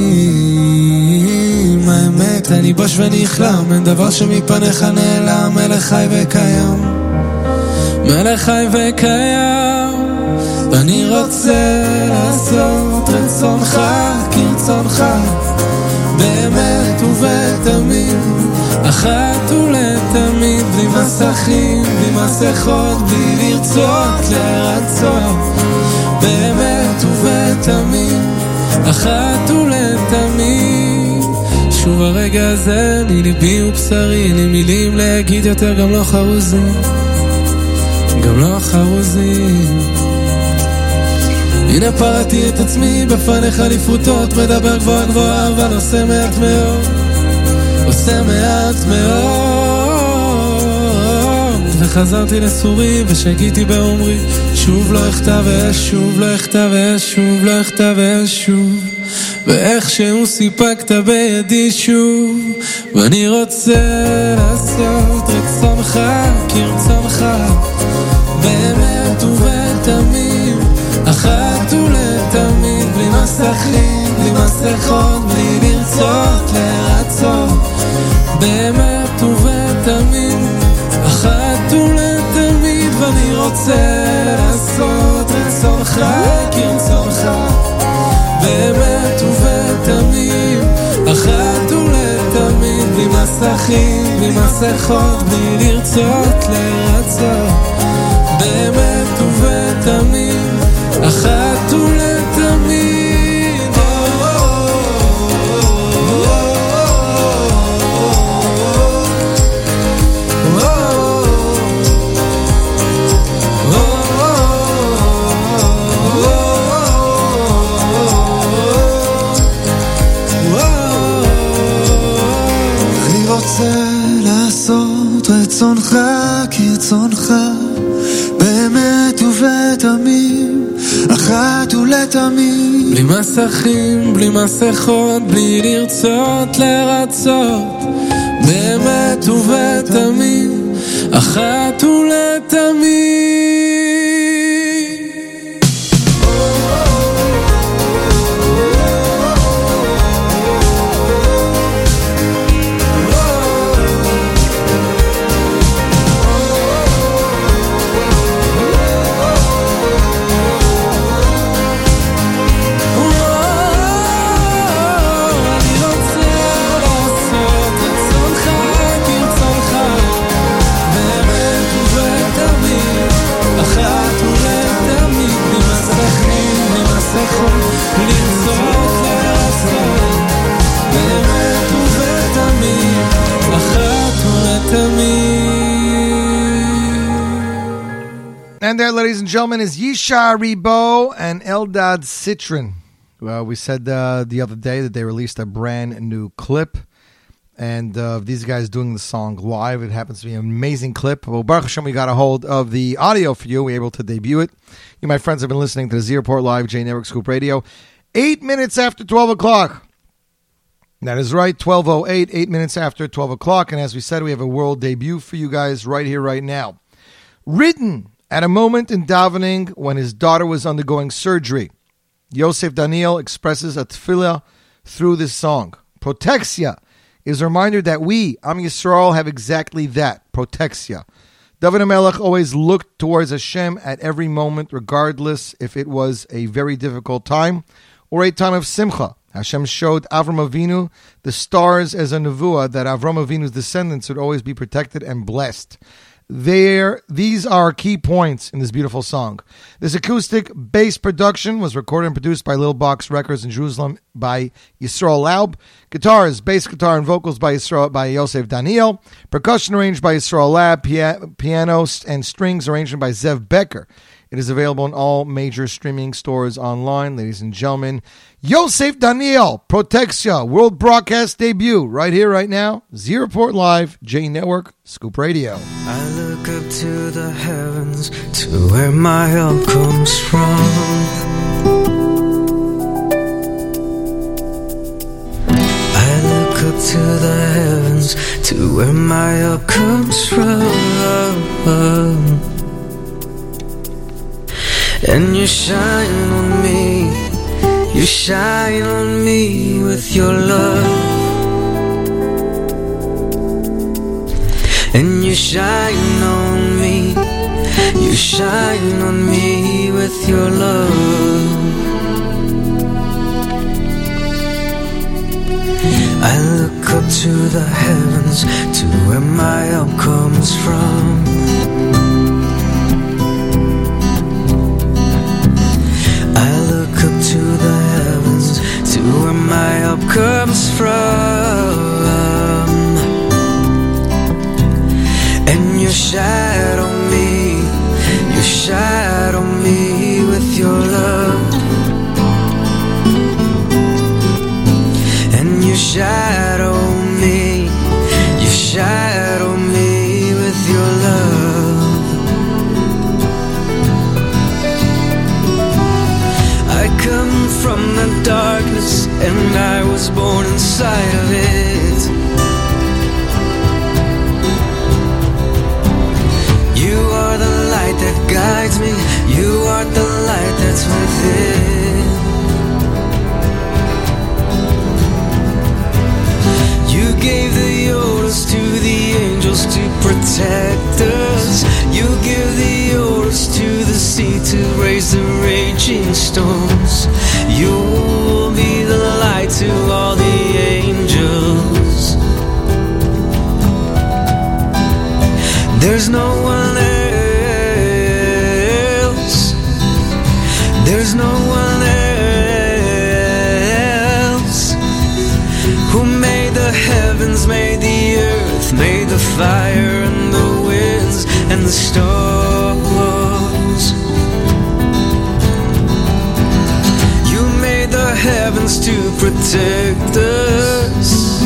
האמת, אני בוש ונכלם, אין דבר שמפניך נעלם, מלך חי וקיים, מלך חי וקיים. אני רוצה לעשות רצונך כרצונך, באמת ובתמיד, אחת ולתמיד, בלי מסכים, בלי מסכות, בלי לרצות לרצות, באמת ובתמיד, אחת ולתמיד. שוב הרגע הזה, לי ליבי ובשרי, לי מילים להגיד יותר, גם לא חרוזים, גם לא חרוזים. הנה פרעתי את עצמי בפניך לפרוטות, מדבר גבוהה גבוהה, אבל עושה מעט מאוד, עושה מעט מאוד. וחזרתי לסורי ושגיתי באומרי, שוב לא אכתב ושוב לא אכתב ושוב לא אכתב ושוב, ואיך שהוא סיפקת בידי שוב. ואני רוצה לעשות רצונך כרצונך, באמת ובתמיד, אחת ולתמיד, בלי מסכים, בלי מסכות, בלי לרצות לרצות, באמת ובתמיד, אחת ולתמיד. ואני רוצה לעשות רצונך כרצונך, באמת ובתמיד, אחת ולתמיד, בלי מסכים, בלי מסכות, בלי לרצות לרצות, באמת ובתמיד, אחת ולתמיד. אני רוצה לעשות רצונך כרצונך, באמת ובתמיד, אחת ולתמיד, בלי מסכים, בלי מסכות, בלי לרצות לרצות, באמת ובתמיד, אחת ולתמיד. And there, ladies and gentlemen, is Yishai Ribo and Elad Citrin. Well, we said uh, the other day that they released a brand new clip, and uh, these guys doing the song live. It happens to be an amazing clip. Well, Baruch Hashem, we got a hold of the audio for you. We were able to debut it. You, my friends, have been listening to the Z-Report Live, J Network Scoop Radio. Eight minutes after twelve o'clock. That is right, twelve oh eight, eight minutes after twelve o'clock. And as we said, we have a world debut for you guys right here, right now. Written at a moment in davening when his daughter was undergoing surgery, Yosef Daniel expresses a tefillah through this song. Protexia is a reminder that we, Am Yisrael, have exactly that, protexia. David HaMelech always looked towards Hashem at every moment, regardless if it was a very difficult time or a time of simcha. Hashem showed Avram Avinu the stars as a nevuah that Avram Avinu's descendants would always be protected and blessed. There, these are key points in this beautiful song. This acoustic bass production was recorded and produced by Little Box Records in Jerusalem by Yisrael Laub. Guitars, bass guitar, and vocals by Yisrael, by Yosef Daniel. Percussion arranged by Yisrael Laub. Pia- piano and strings arranged by Zev Becker. It is available in all major streaming stores online. Ladies and gentlemen, Yosef Daniel, Protexia, world broadcast debut, right here, right now. Zeroport Live, J Network, Scoop Radio. I look up to the heavens, to where my help comes from. Up to the heavens, to where my help comes from. And you shine on me, you shine on me with your love. And you shine on me, you shine on me with your love. I look up to the heavens, to where my help comes from. I look up to the heavens, to where my help comes from. And you shadow me, you shadow me with your love. You shadow me, you shadow me with your love. I come from the darkness and I was born inside of it. You are the light that guides me, you are the light that's within. You gave the orders to the angels to protect us. You give the orders to the sea to raise the raging storms. You will be the light to all the angels. There's no one else. There's no one else. Made the earth, made the fire and the winds and the storms. You made the heavens to protect us.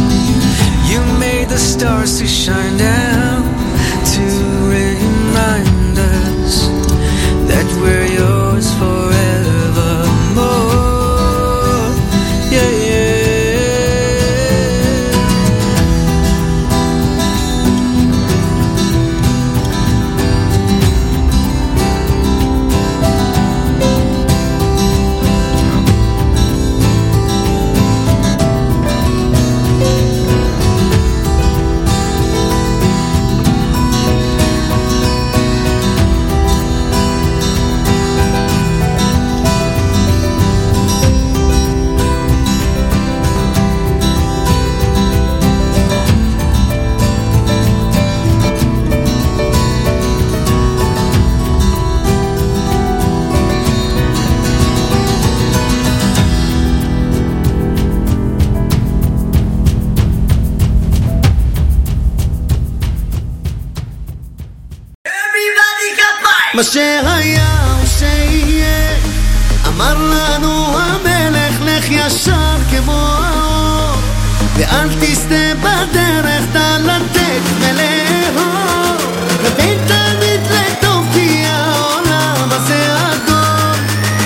You made the stars to shine down, to remind us that we're yours forevermore. מה שהיה הוא שיהיה, אמר לנו המלך, לך ישר כמו האור, ואל תסתה בדרך דלתק ולאור. נבין תמיד לטוב כי העולם הזה עגול,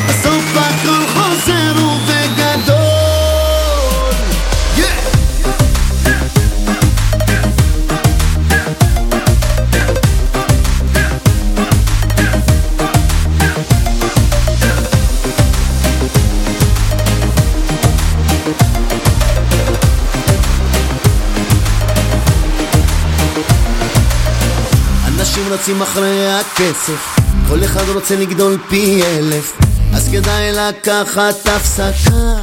בסוף הכל חוזר ובגדול. Yeah! רצים אחרי הכסף, כל אחד רוצה לגדול פי אלף, אז כדאי לקחת הפסקה,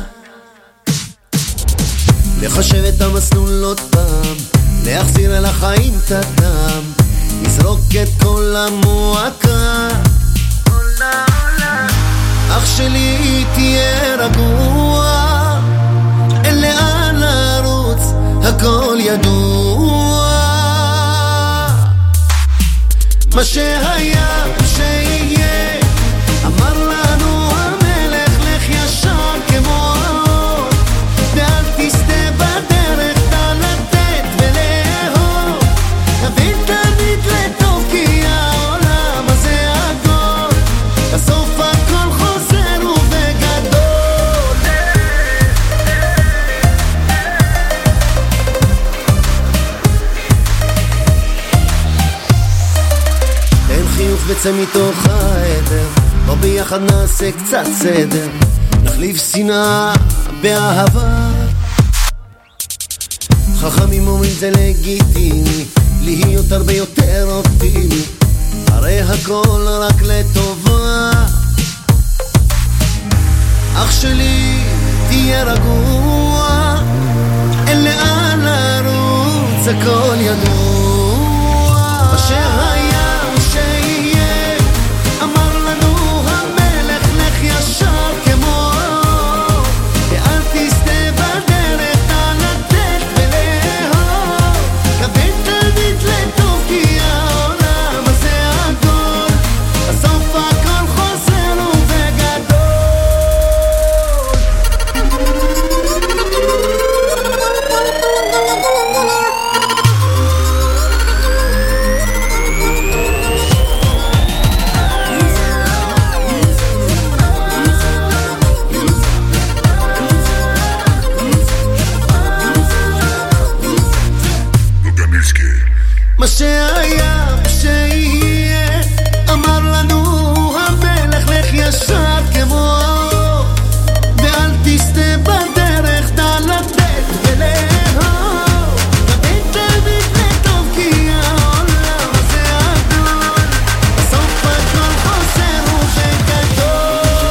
לחשב את המסלול עוד פעם, להחזיר אל החיים את הדם, לזרוק את כל המועקה. אח שלי תהיה רגוע, אין לאן לרוץ, הכל ידוע. מה שהיה הוא שיהיה, וצא מתוך העדר, בוא ביחד נעשה קצת סדר, נחליף שנאה באהבה. חכמים אומרים זה לגיטימי, להיות הרבה יותר אופטימי, הרי הכל רק לטובה. אח שלי תהיה רגוע, אין לאן לרוץ, הכל ידוע. אשר היה ושיהיה, אמר לנו המלך, לך ישר כמו האור, ואל תסתה בדרך, תנתק ולאהוב, כבד תלמיד לטוב, כי העולם הזה עגול, בסוף הכל חוזר ובגדול. מה שהיה שיהיה, אמר לנו המלך, לך ישר כמו האור, ואל תסתה בדרך, תא לתת ולאהוב, תמיד תמיד לטוב, כי העולם הזה עדול, בסוף הכל חוזר ובגדול.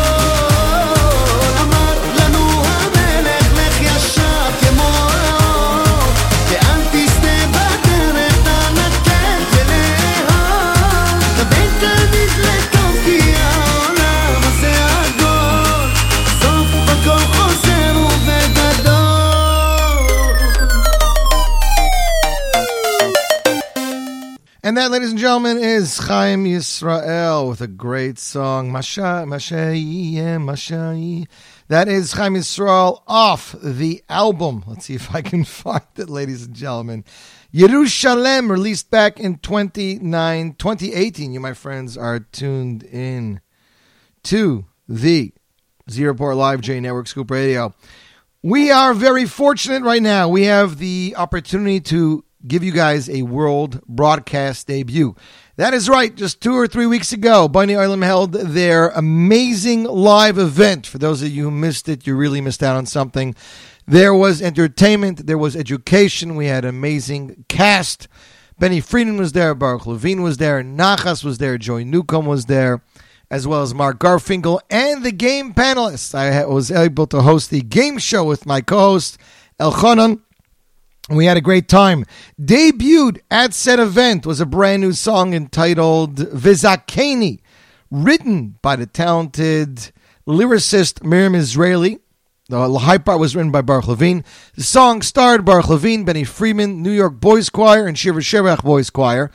אמר לנו המלך, לך ישר כמו האור, ואל תסתה בדרך, and that, ladies and gentlemen, is Chaim Yisrael with a great song, Masha, Masha'i, Masha'i. That is Chaim Yisrael off the album. Let's see if I can find it, ladies and gentlemen. Yerushalem, released back in twenty-nine, twenty eighteen. You, my friends, are tuned in to the Zero Port Live J Network Scoop Radio. We are very fortunate right now. We have the opportunity to give you guys a world broadcast debut. That is right. Just two or three weeks ago, Bnei Olam held their amazing live event. For those of you who missed it, you really missed out on something. There was entertainment, there was education, we had an amazing cast. Benny Friedman was there, Baruch Levine was there, Nachas was there, Joy Newcomb was there, as well as Mark Garfinkel and the game panelists. I was able to host the game show with my co-host, Elchanan. We had a great time. Debuted at said event was a brand new song entitled Vizakeni, written by the talented lyricist Mir Mizraeli. The hype part was written by Baruch Levine. The song starred Baruch Levine, Benny Friedman, New York Boys Choir, and Shiva Shevach Boys Choir.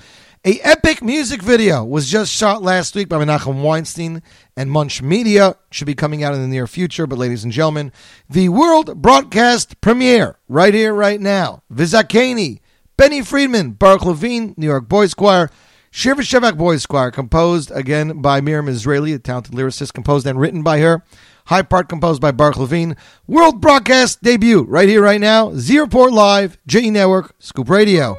A epic music video was just shot last week by Menachem Weinstein and Munch Media. It should be coming out in the near future. But ladies and gentlemen, the world broadcast premiere right here, right now. Vizakeni, Benny Friedman, Baruch Levine, New York Boys Choir, Shiva Shevach Boys Choir, composed again by Mir Mizraeli, a talented lyricist, composed and written by her. High part composed by Baruch Levine. World broadcast debut right here, right now. Zero Port Live, J E Network, Scoop Radio.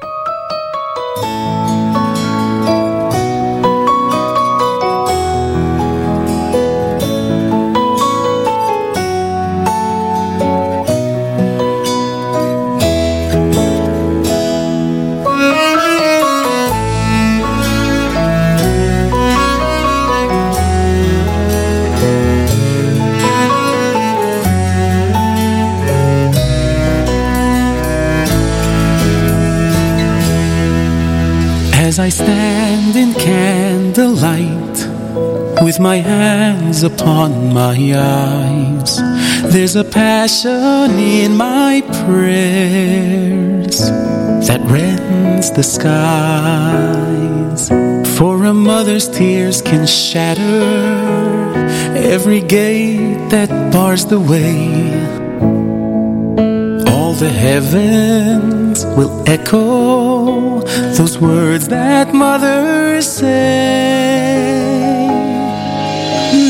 As I stand in candlelight, with my hands upon my eyes, there's a passion in my prayers that rends the skies. For a mother's tears can shatter every gate that bars the way. All the heavens will echo those words that mothers say.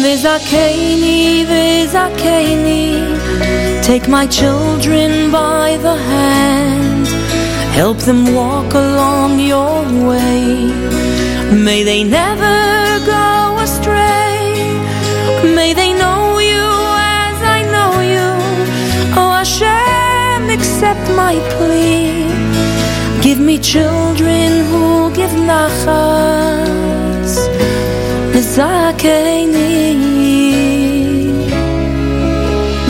Vizakeni, Vizakeni, take my children by the hand, help them walk along your way, May they never go astray. May they know you as I know you. Oh Hashem, accept my plea. Give me children who give nachas Vizakeni,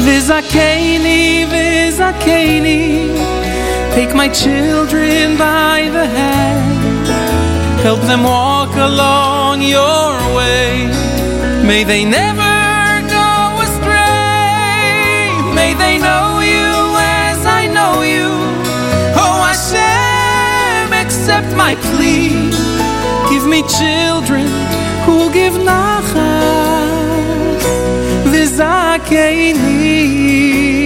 Vizakeni, Vizakeni. Take my children by the hand, help them walk along your way. May they never go astray. May they know you as I know you. Oh Hashem, accept my plea. Give me children who give nachas v'zakeini.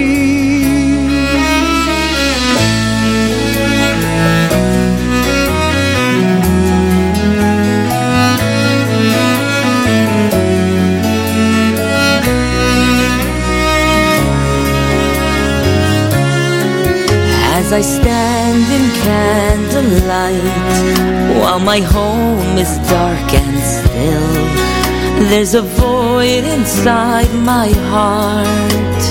As I stand in candlelight, while my home is dark and still, there's a void inside my heart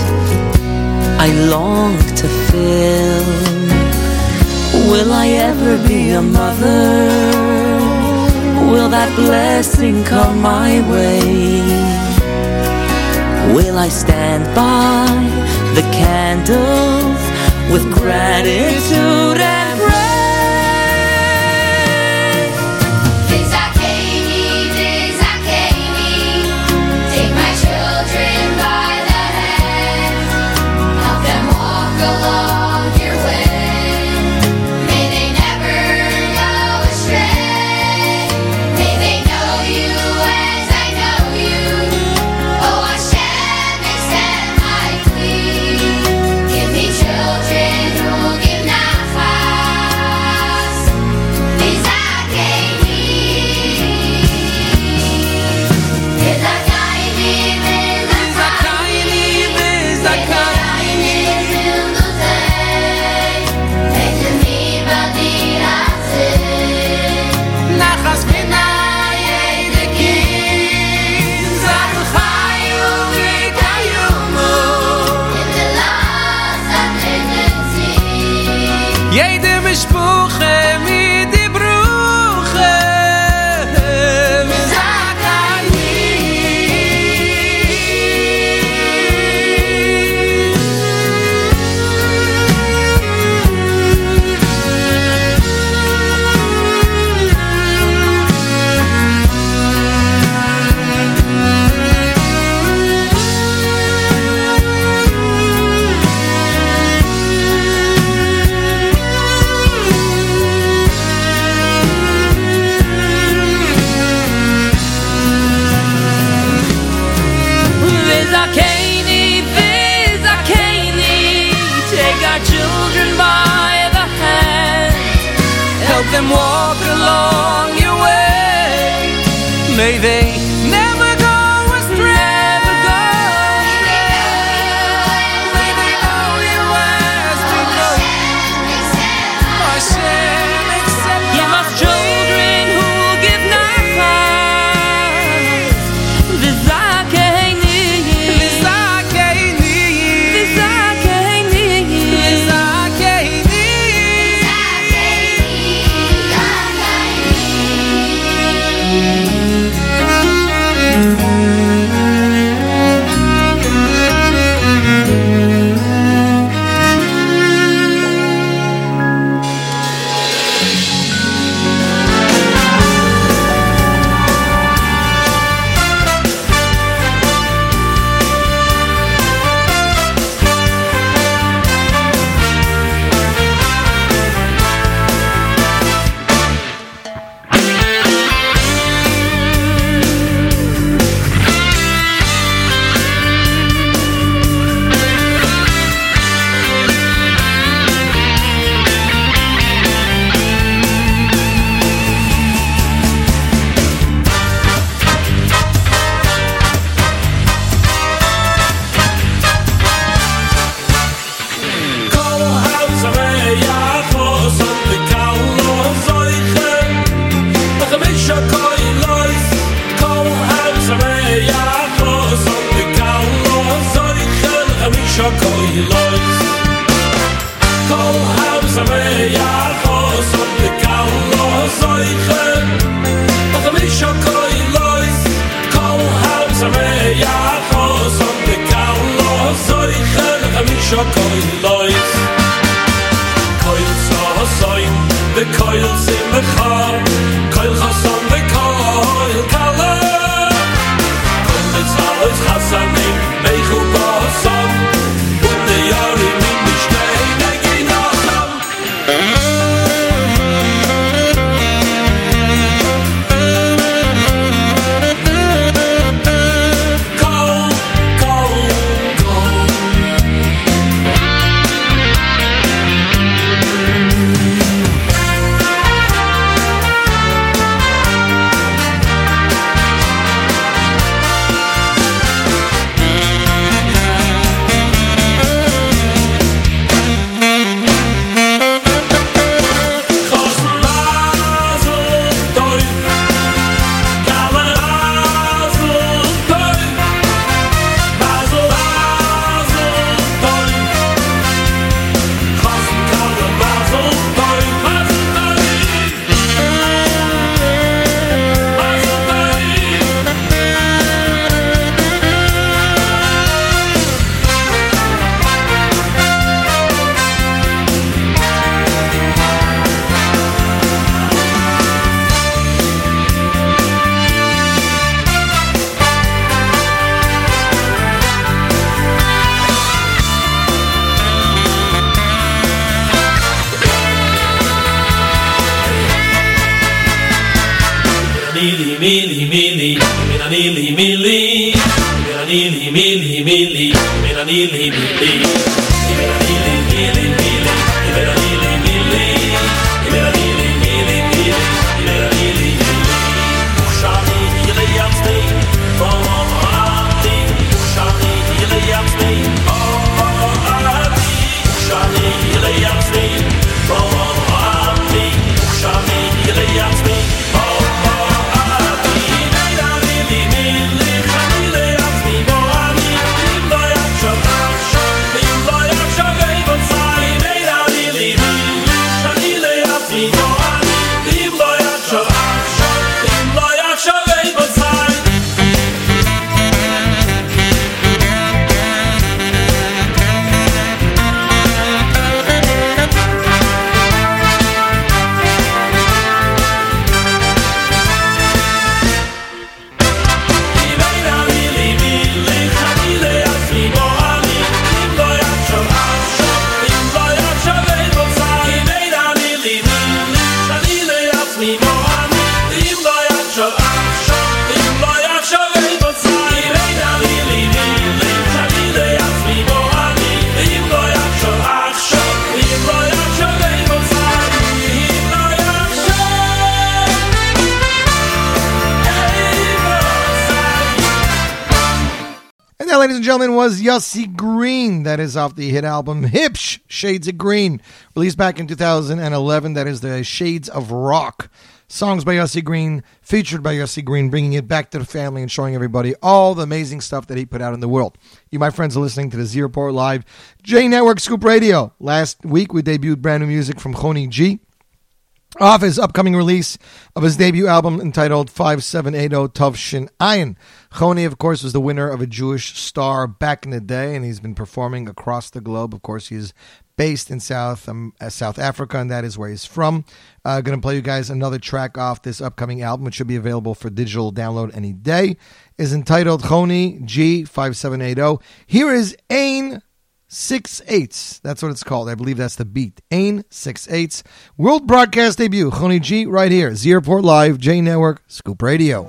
I long to fill. Will I ever be a mother? Will that blessing come my way? Will I stand by the candles with gratitude and praise? Vizakeni, Vizakeni, take my children by the hand, help them walk along your way. May they never go astray. May they know you as I know you. Oh Hashem, accept my plea. Give me children. And walk along your way. May they never go astray. May they know you as we know you. Hashem, accept my plea. Give us children who will give nachas v'zakeini, v'zakeini, v'zakeini, v'zakeini. Thank you. mili mili mili mili mili mili mili mili mili gentlemen, was Yossi Green. That is off the hit album Hipsh, Shades of Green, released back in two thousand eleven. That is the Shades of Rock. Songs by Yossi Green, featured by Yossi Green, bringing it back to the family and showing everybody all the amazing stuff that he put out in the world. You, my friends, are listening to the Zero Port Live J Network Scoop Radio. Last week, we debuted brand new music from Choni G, off his upcoming release of his debut album entitled five seven eight zero Tov Shin Ayin. Choni, of course, was the winner of a Jewish star back in the day, and he's been performing across the globe. Of course, he is based in South um, South Africa, and that is where he's from. I'm uh, going to play you guys another track off this upcoming album, which should be available for digital download any day. Is entitled Choni G five seven eight zero. Here is Ain Six Eights. That's what it's called. I believe that's the beat. Ain Six Eights. World broadcast debut. Choni G right here. Zierport Live, J Network, Scoop Radio.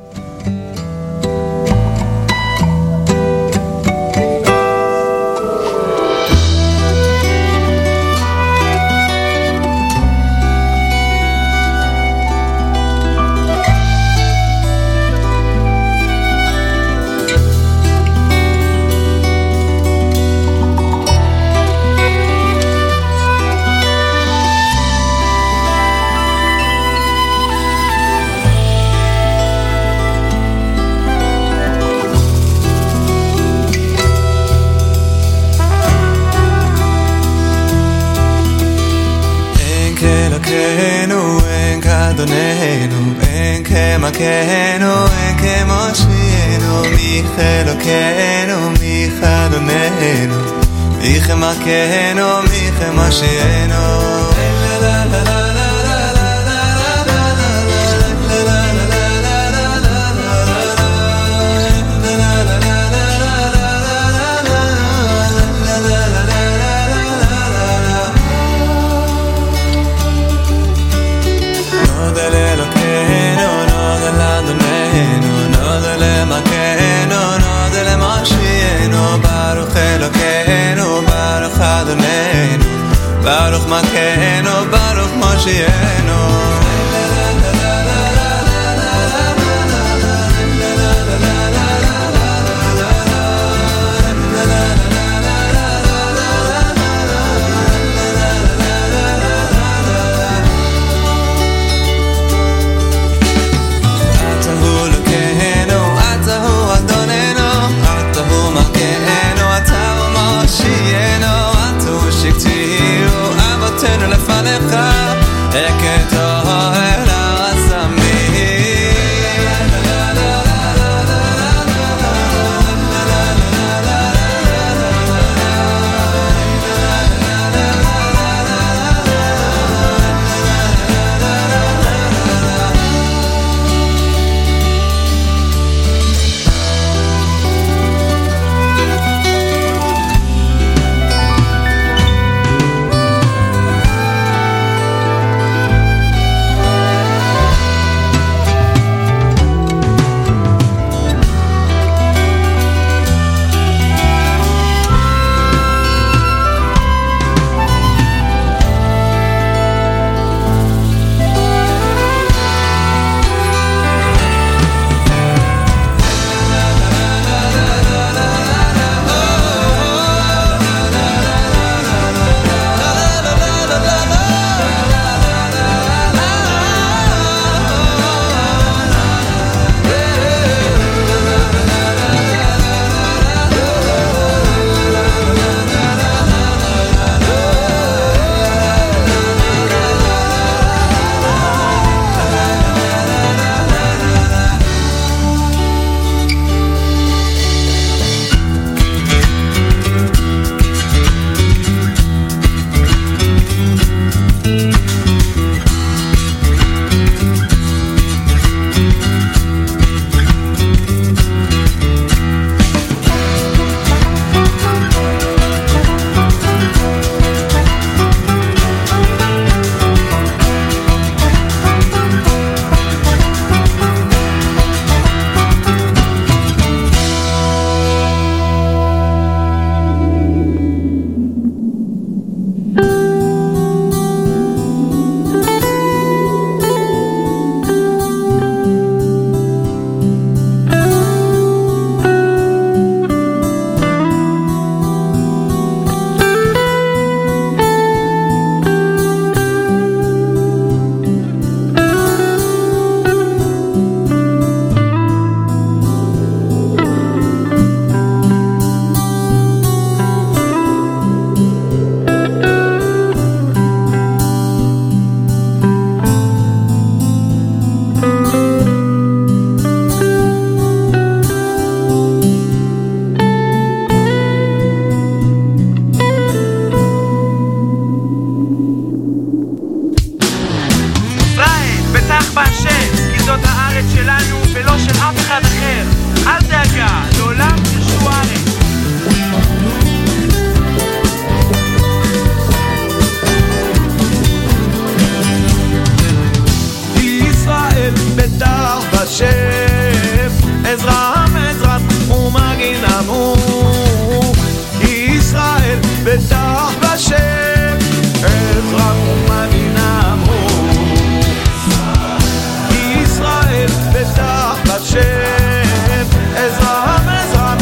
Adonenu, en kemakenu, en kemoshinu, mich elokenu, mich adonenu, mich emakenu, mich emashenu. La la la la la la la la la la la la la. Baruch Elokeinu, Baruch Adonenu, Baruch Makeinu, Baruch Moshienu. בשפה של, כי זאת הארץ שלנו ולא של אף אחד אחר. אל דאגה, לעולם תשו ארץ. ישראל בטח בשם, עזרם עזרת ומגינם הוא. ישראל בטח בשם, עזרם ומגינם הוא. ישראל בטח בשם, עזרם עזרת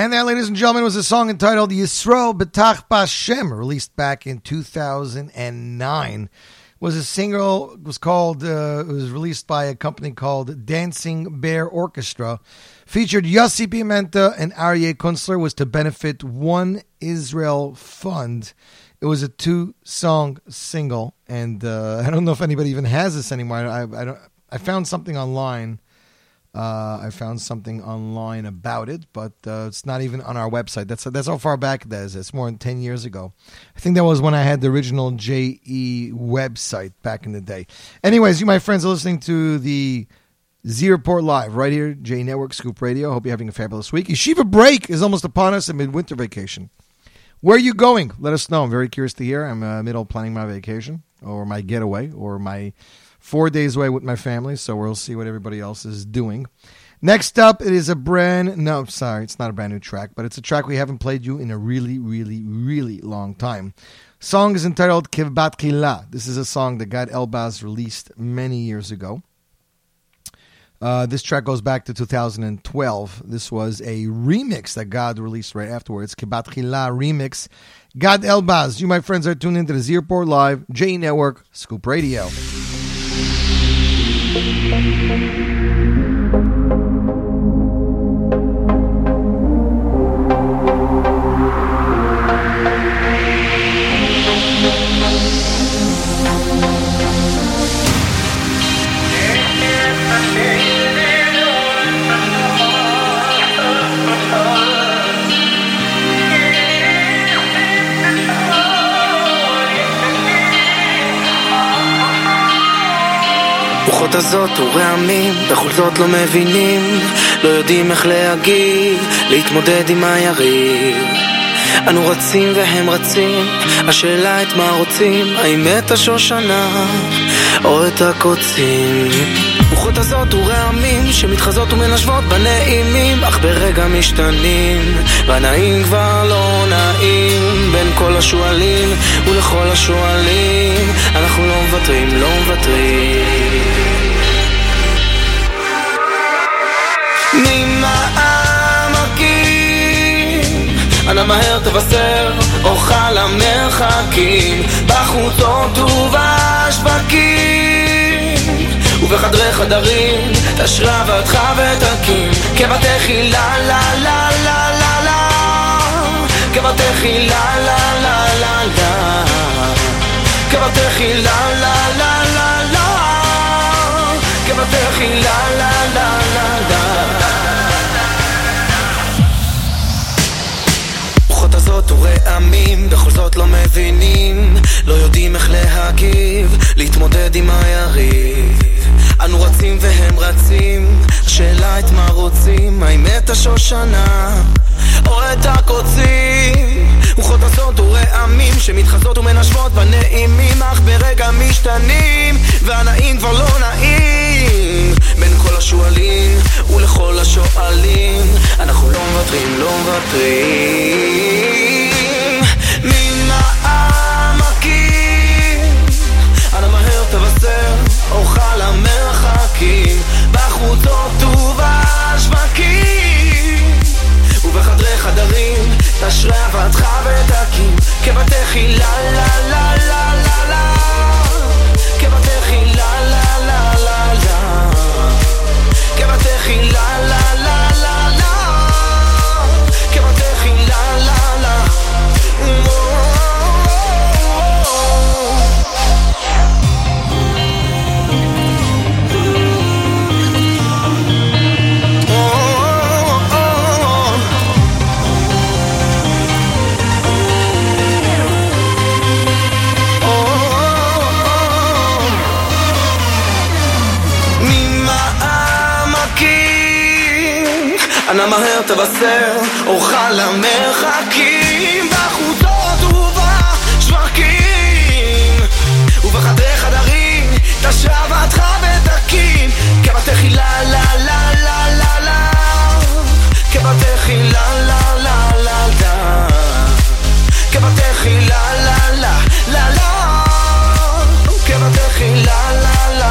And that, ladies and gentlemen, was a song entitled Yisrael B'tach B'Hashem, released back in two thousand nine. It was a single, it was called, uh, it was released by a company called Dancing Bear Orchestra, featured Yossi Pimenta and Aryeh Kunstler, was to benefit One Israel Fund. It was a two-song single, and uh, I don't know if anybody even has this anymore. I, I, don't, I found something online. Uh, I found something online about it, but uh, it's not even on our website. That's that's how far back that is. It's more than ten years ago. I think that was when I had the original J E website back in the day. Anyways, you, my friends, are listening to the Z Report Live right here, J Network, Scoop Radio. Hope you're having a fabulous week. Yeshiva break is almost upon us, and midwinter vacation. Where are you going? Let us know. I'm very curious to hear. I'm uh, middle planning my vacation or my getaway or my... Four days away with my family, so we'll see what everybody else is doing. Next up, it is a brand... No, sorry, it's not a brand new track, but it's a track we haven't played you in a really, really, really long time. Song is entitled Kevbat Kila. This is a song that Gad Elbaz released many years ago. Uh, this track goes back to two thousand twelve. This was a remix that Gad released right afterwards. Kevbat Kila remix. Gad Elbaz. You, my friends, are tuned into the Z-Report Live, J E Network, Scoop Radio. Thank you. הרוחות הזאת ורעמים, בחולצות לא מבינים, לא יודעים איך להגיב, להתמודד עם היריב. אנו רצים והם רצים, השאלה את מה רוצים, האם את השושנה או את הקוצים. הרוחות הזאת ורעמים, שמתחזות ומנשבות בנעימים, אך ברגע משתנים, והנעים כבר לא נעים. בין כל השואלים ולכל השואלים, אנחנו לא מוותרים, לא מוותרים. ממה מרקים אנא מהר תבשר אוכל המרחקים בחוטות ובשווקים ובחדרי חדרים תשרבתך ותקים כבתך לה לה לה לה לה לה כבתך לה לה לה לה לה כבתך לה לה לה לה לה כבתך לה לה לה לה לה זאת ורעמים, בכל זאת לא מבינים, לא יודעים איך להגיב, להתמודד עם היריב. אנו רצים והם רצים, השאלה את מה רוצים, האם את השושנה או את הקוצים. רוחות הזאת ורעמים, שמתחזות ומנשבות בנעימים, אך ברגע משתנים, והנעים כבר לא נעים. בין כל השואלים ולכל השואלים, אנחנו לא מוותרים, לא מוותרים. תבשר אוכל המרחקים בחוטות ובשווקים ובחדרי חדרים תשרב עדך ותקים כבתך היא לה לה לה לה לה לה כבתך היא לה לה לה לה לה כבתך היא לה לה לה לה לה כבתך היא לה לה לה לה אנא מהר תבשר, אוכל המרחקים בחוטות ובשווקים ובחדרי חדרים, תשבתך ותקים כבתך היא לה לה לה לה לה לה כבתך היא לה לה לה לה לה כבתך היא לה לה לה לה לה כבתך היא לה לה לה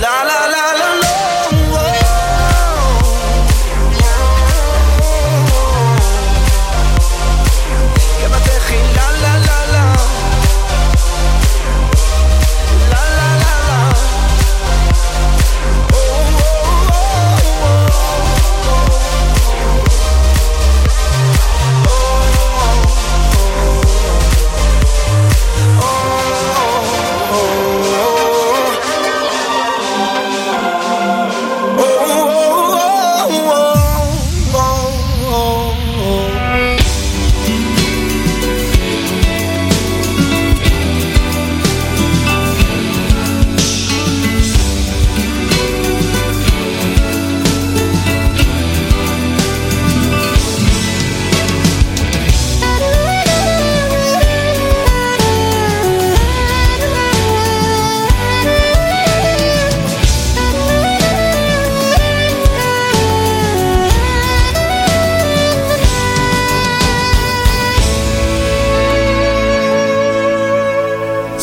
לה לה לה לה לה. Oh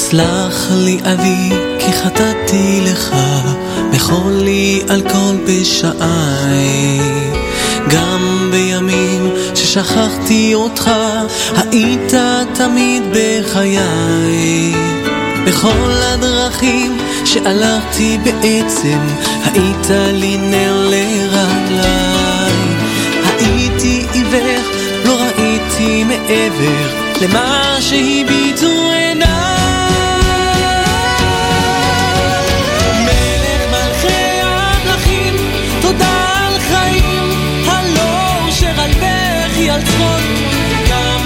סלח לי אבי כי חטאתי לך בכל לי על כל פשעי גם בימים ששכחתי אותך היית תמיד בחיי בכל הדרכים שהלכתי בעצם היית לי נר לרגלי הייתי עיוור לא ראיתי מעבר למה שהביטו עיניי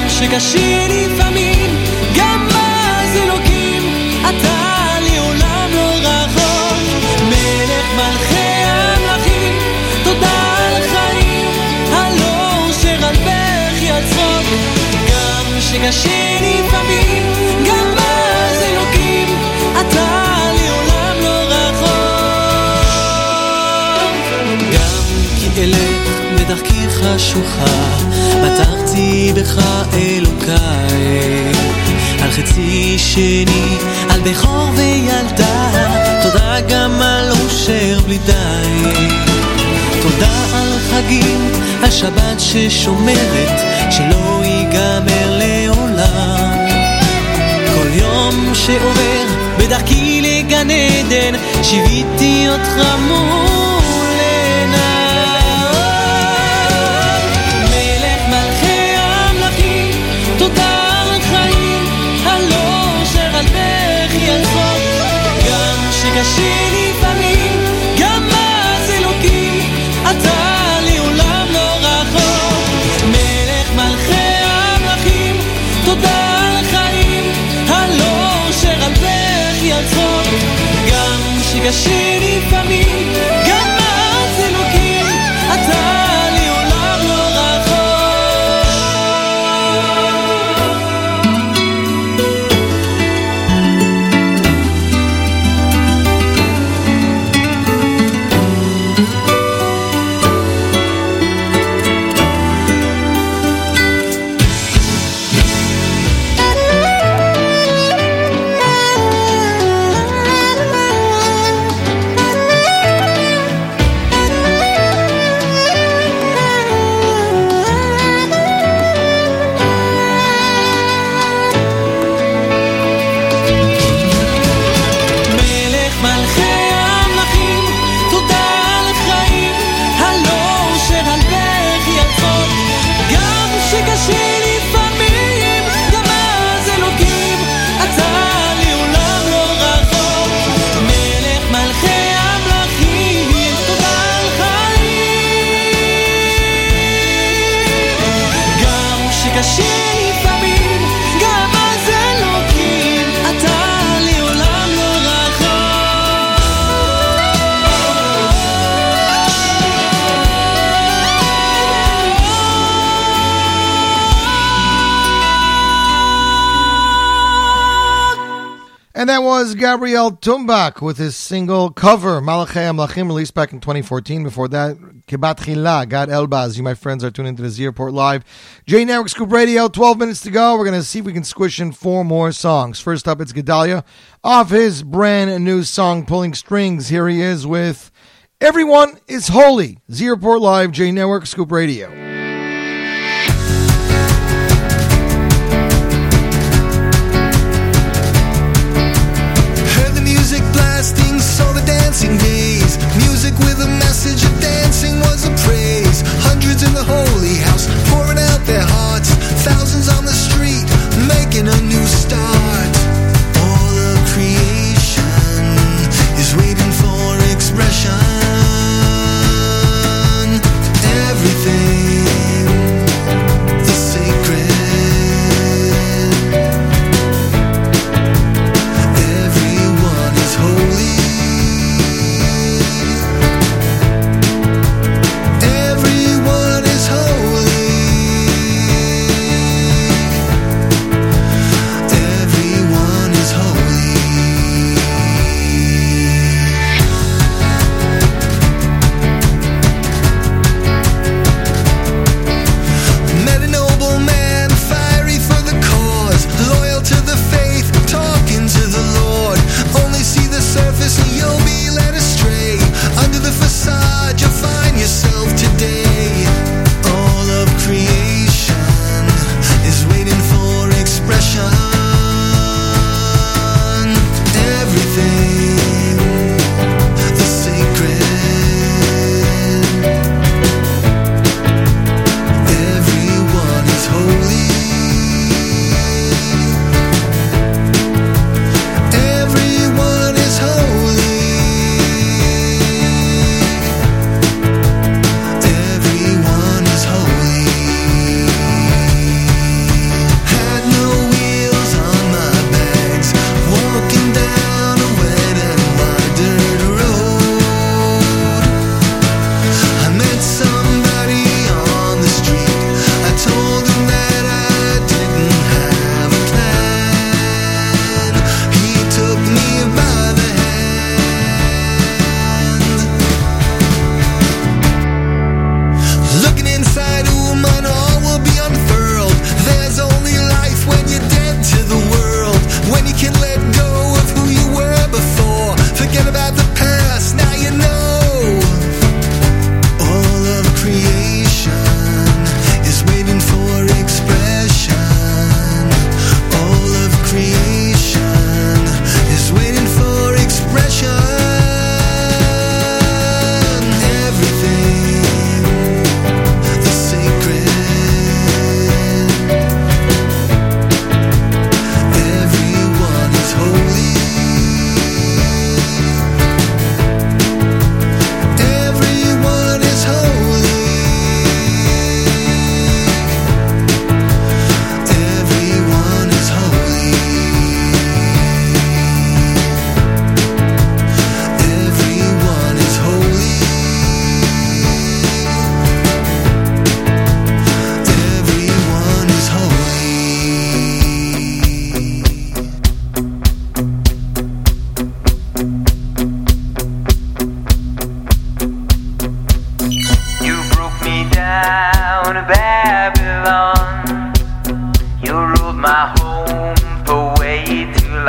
שקשה לפעמים גם אז אלוקים אתה לעולם לא רחוק מלך מלכי המלכים תודה על חיים הלא אושר על בכי הצחוק גם שקשה לפעמים גם אז אלוקים אתה לעולם לא רחוק גם כי אלך בדרכי חשוכה בטחתי בך אלוקיי על חצי שני, על בכור וילדה תודה גם על אושר בלי די תודה על חגים, על שבת ששומרת שלא ייגמר לעולם כל יום שעובר בדרכי לגן עדן שיביתי אותך מול שלי פעמים גם אז אלוקים אתה לעולם לא רחוק מלך מלכי המלכים תודה על חיים הלא אושר על בכי הצחוק גם שקשה לי פעמים גם אז אלוקים אתה לעולם לא And that was Gabriel Tumbak with his single cover, Malachei Amlachim, released back in twenty fourteen. Before that, Kibat Chila, Gad Elbaz. You, my friends, are tuned into the Z-Report Live. J Network Scoop Radio, twelve minutes to go. We're going to see if we can squish in four more songs. First up, it's Gedalia off his brand new song, Pulling Strings. Here he is with Everyone is Holy. Z-Report Live, J Network Scoop Radio. Days. Music with a message of dancing was a praise. Hundreds in the holy house pouring out their hearts. Thousands on the street making a new start. All of creation is waiting for expression. Everything is sacred. Everyone is holy.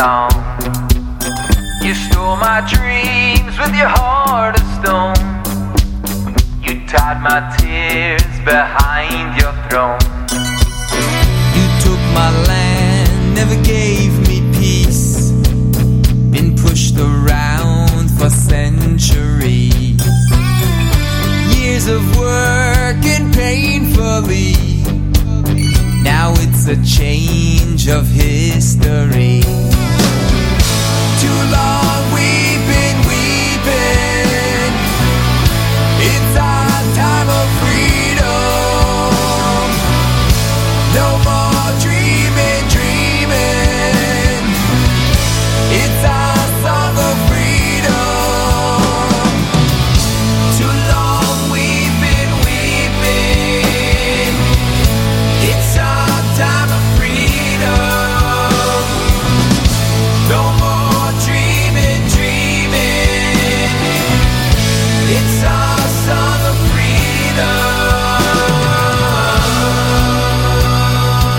alone. You stole my dreams with your heart of stone. You tied my tears behind your throne. You took my land, never gave me peace. Been pushed around for centuries. Years of work and painfully. Now it's a change of history. Too long we've been weeping. It's our time of freedom. No more dreaming, dreaming. It's our song of freedom. Too long we've been weeping. It's our time of freedom. No more dreaming, dreaming. It's our song of freedom.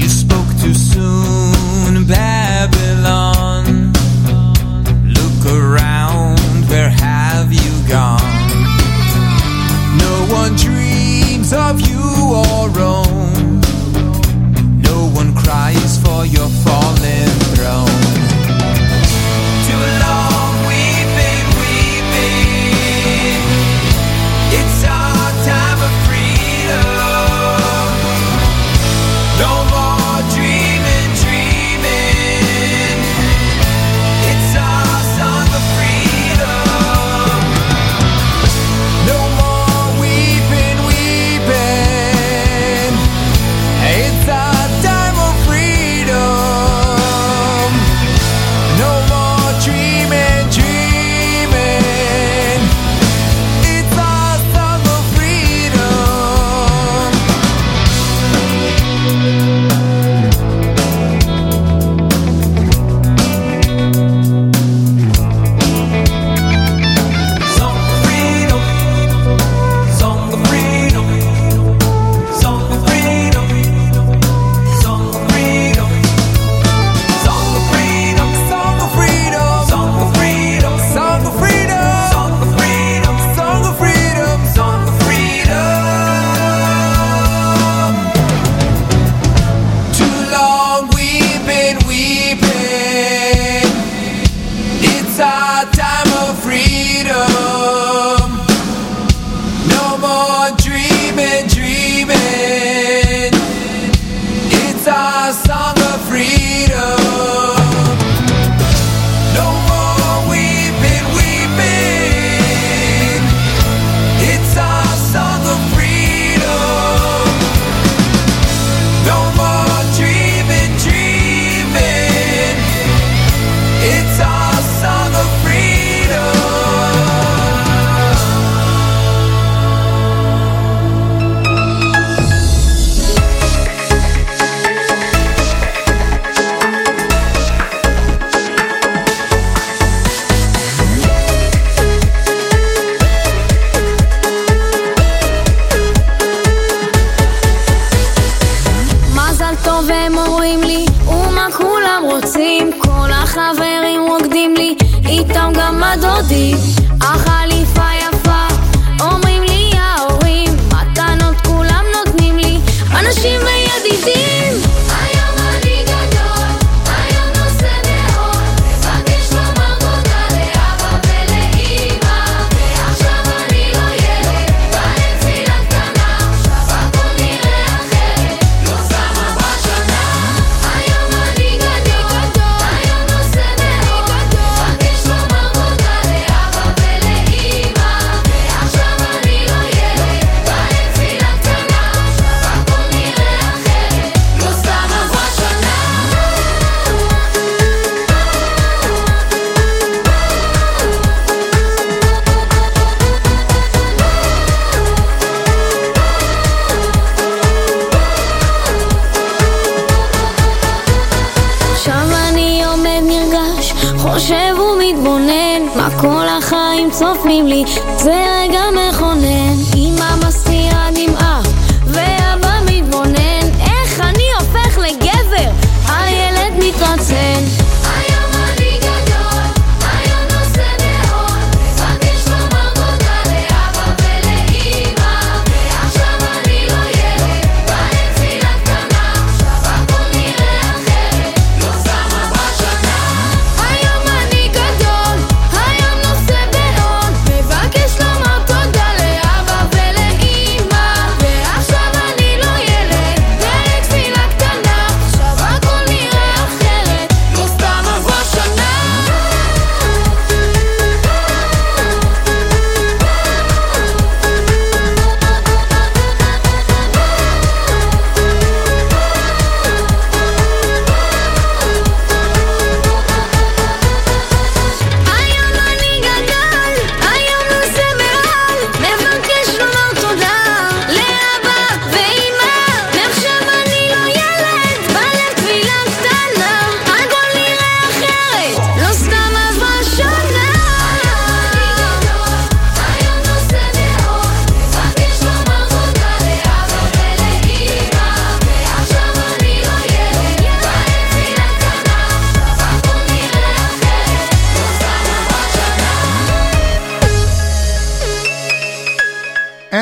You spoke too soon, Babylon. Look around. Where have you gone? No one dreams of you or Rome. No one cries for your fallen throne. Too long we've been weeping. It's our time of freedom. No more dreaming, dreaming. It's our song of freedom. צופנים לי, זה רגע מכונן. אמא מסתיר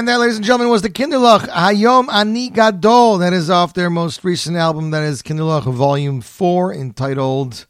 And that, ladies and gentlemen, was the Kinderloch Hayom Ani Gadol. That is off their most recent album. That is Kinderloch Volume four, entitled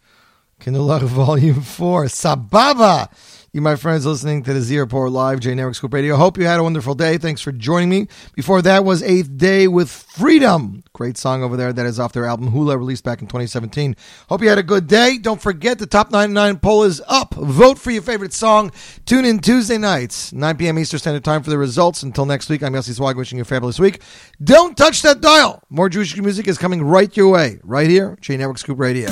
Kinderloch Volume four. Sababa! You, my friends, listening to the Z-Report Live, J Network Scoop Radio. Hope you had a wonderful day. Thanks for joining me. Before that was Eighth Day with Freedom. Great song over there. That is off their album Hula, released back in twenty seventeen. Hope you had a good day. Don't forget, the Top ninety-nine poll is up. Vote for your favorite song. Tune in Tuesday nights, nine p.m. Eastern Standard Time for the results. Until next week, I'm Yossi Zweig, wishing you a fabulous week. Don't touch that dial. More Jewish music is coming right your way, right here, J Network Scoop Radio.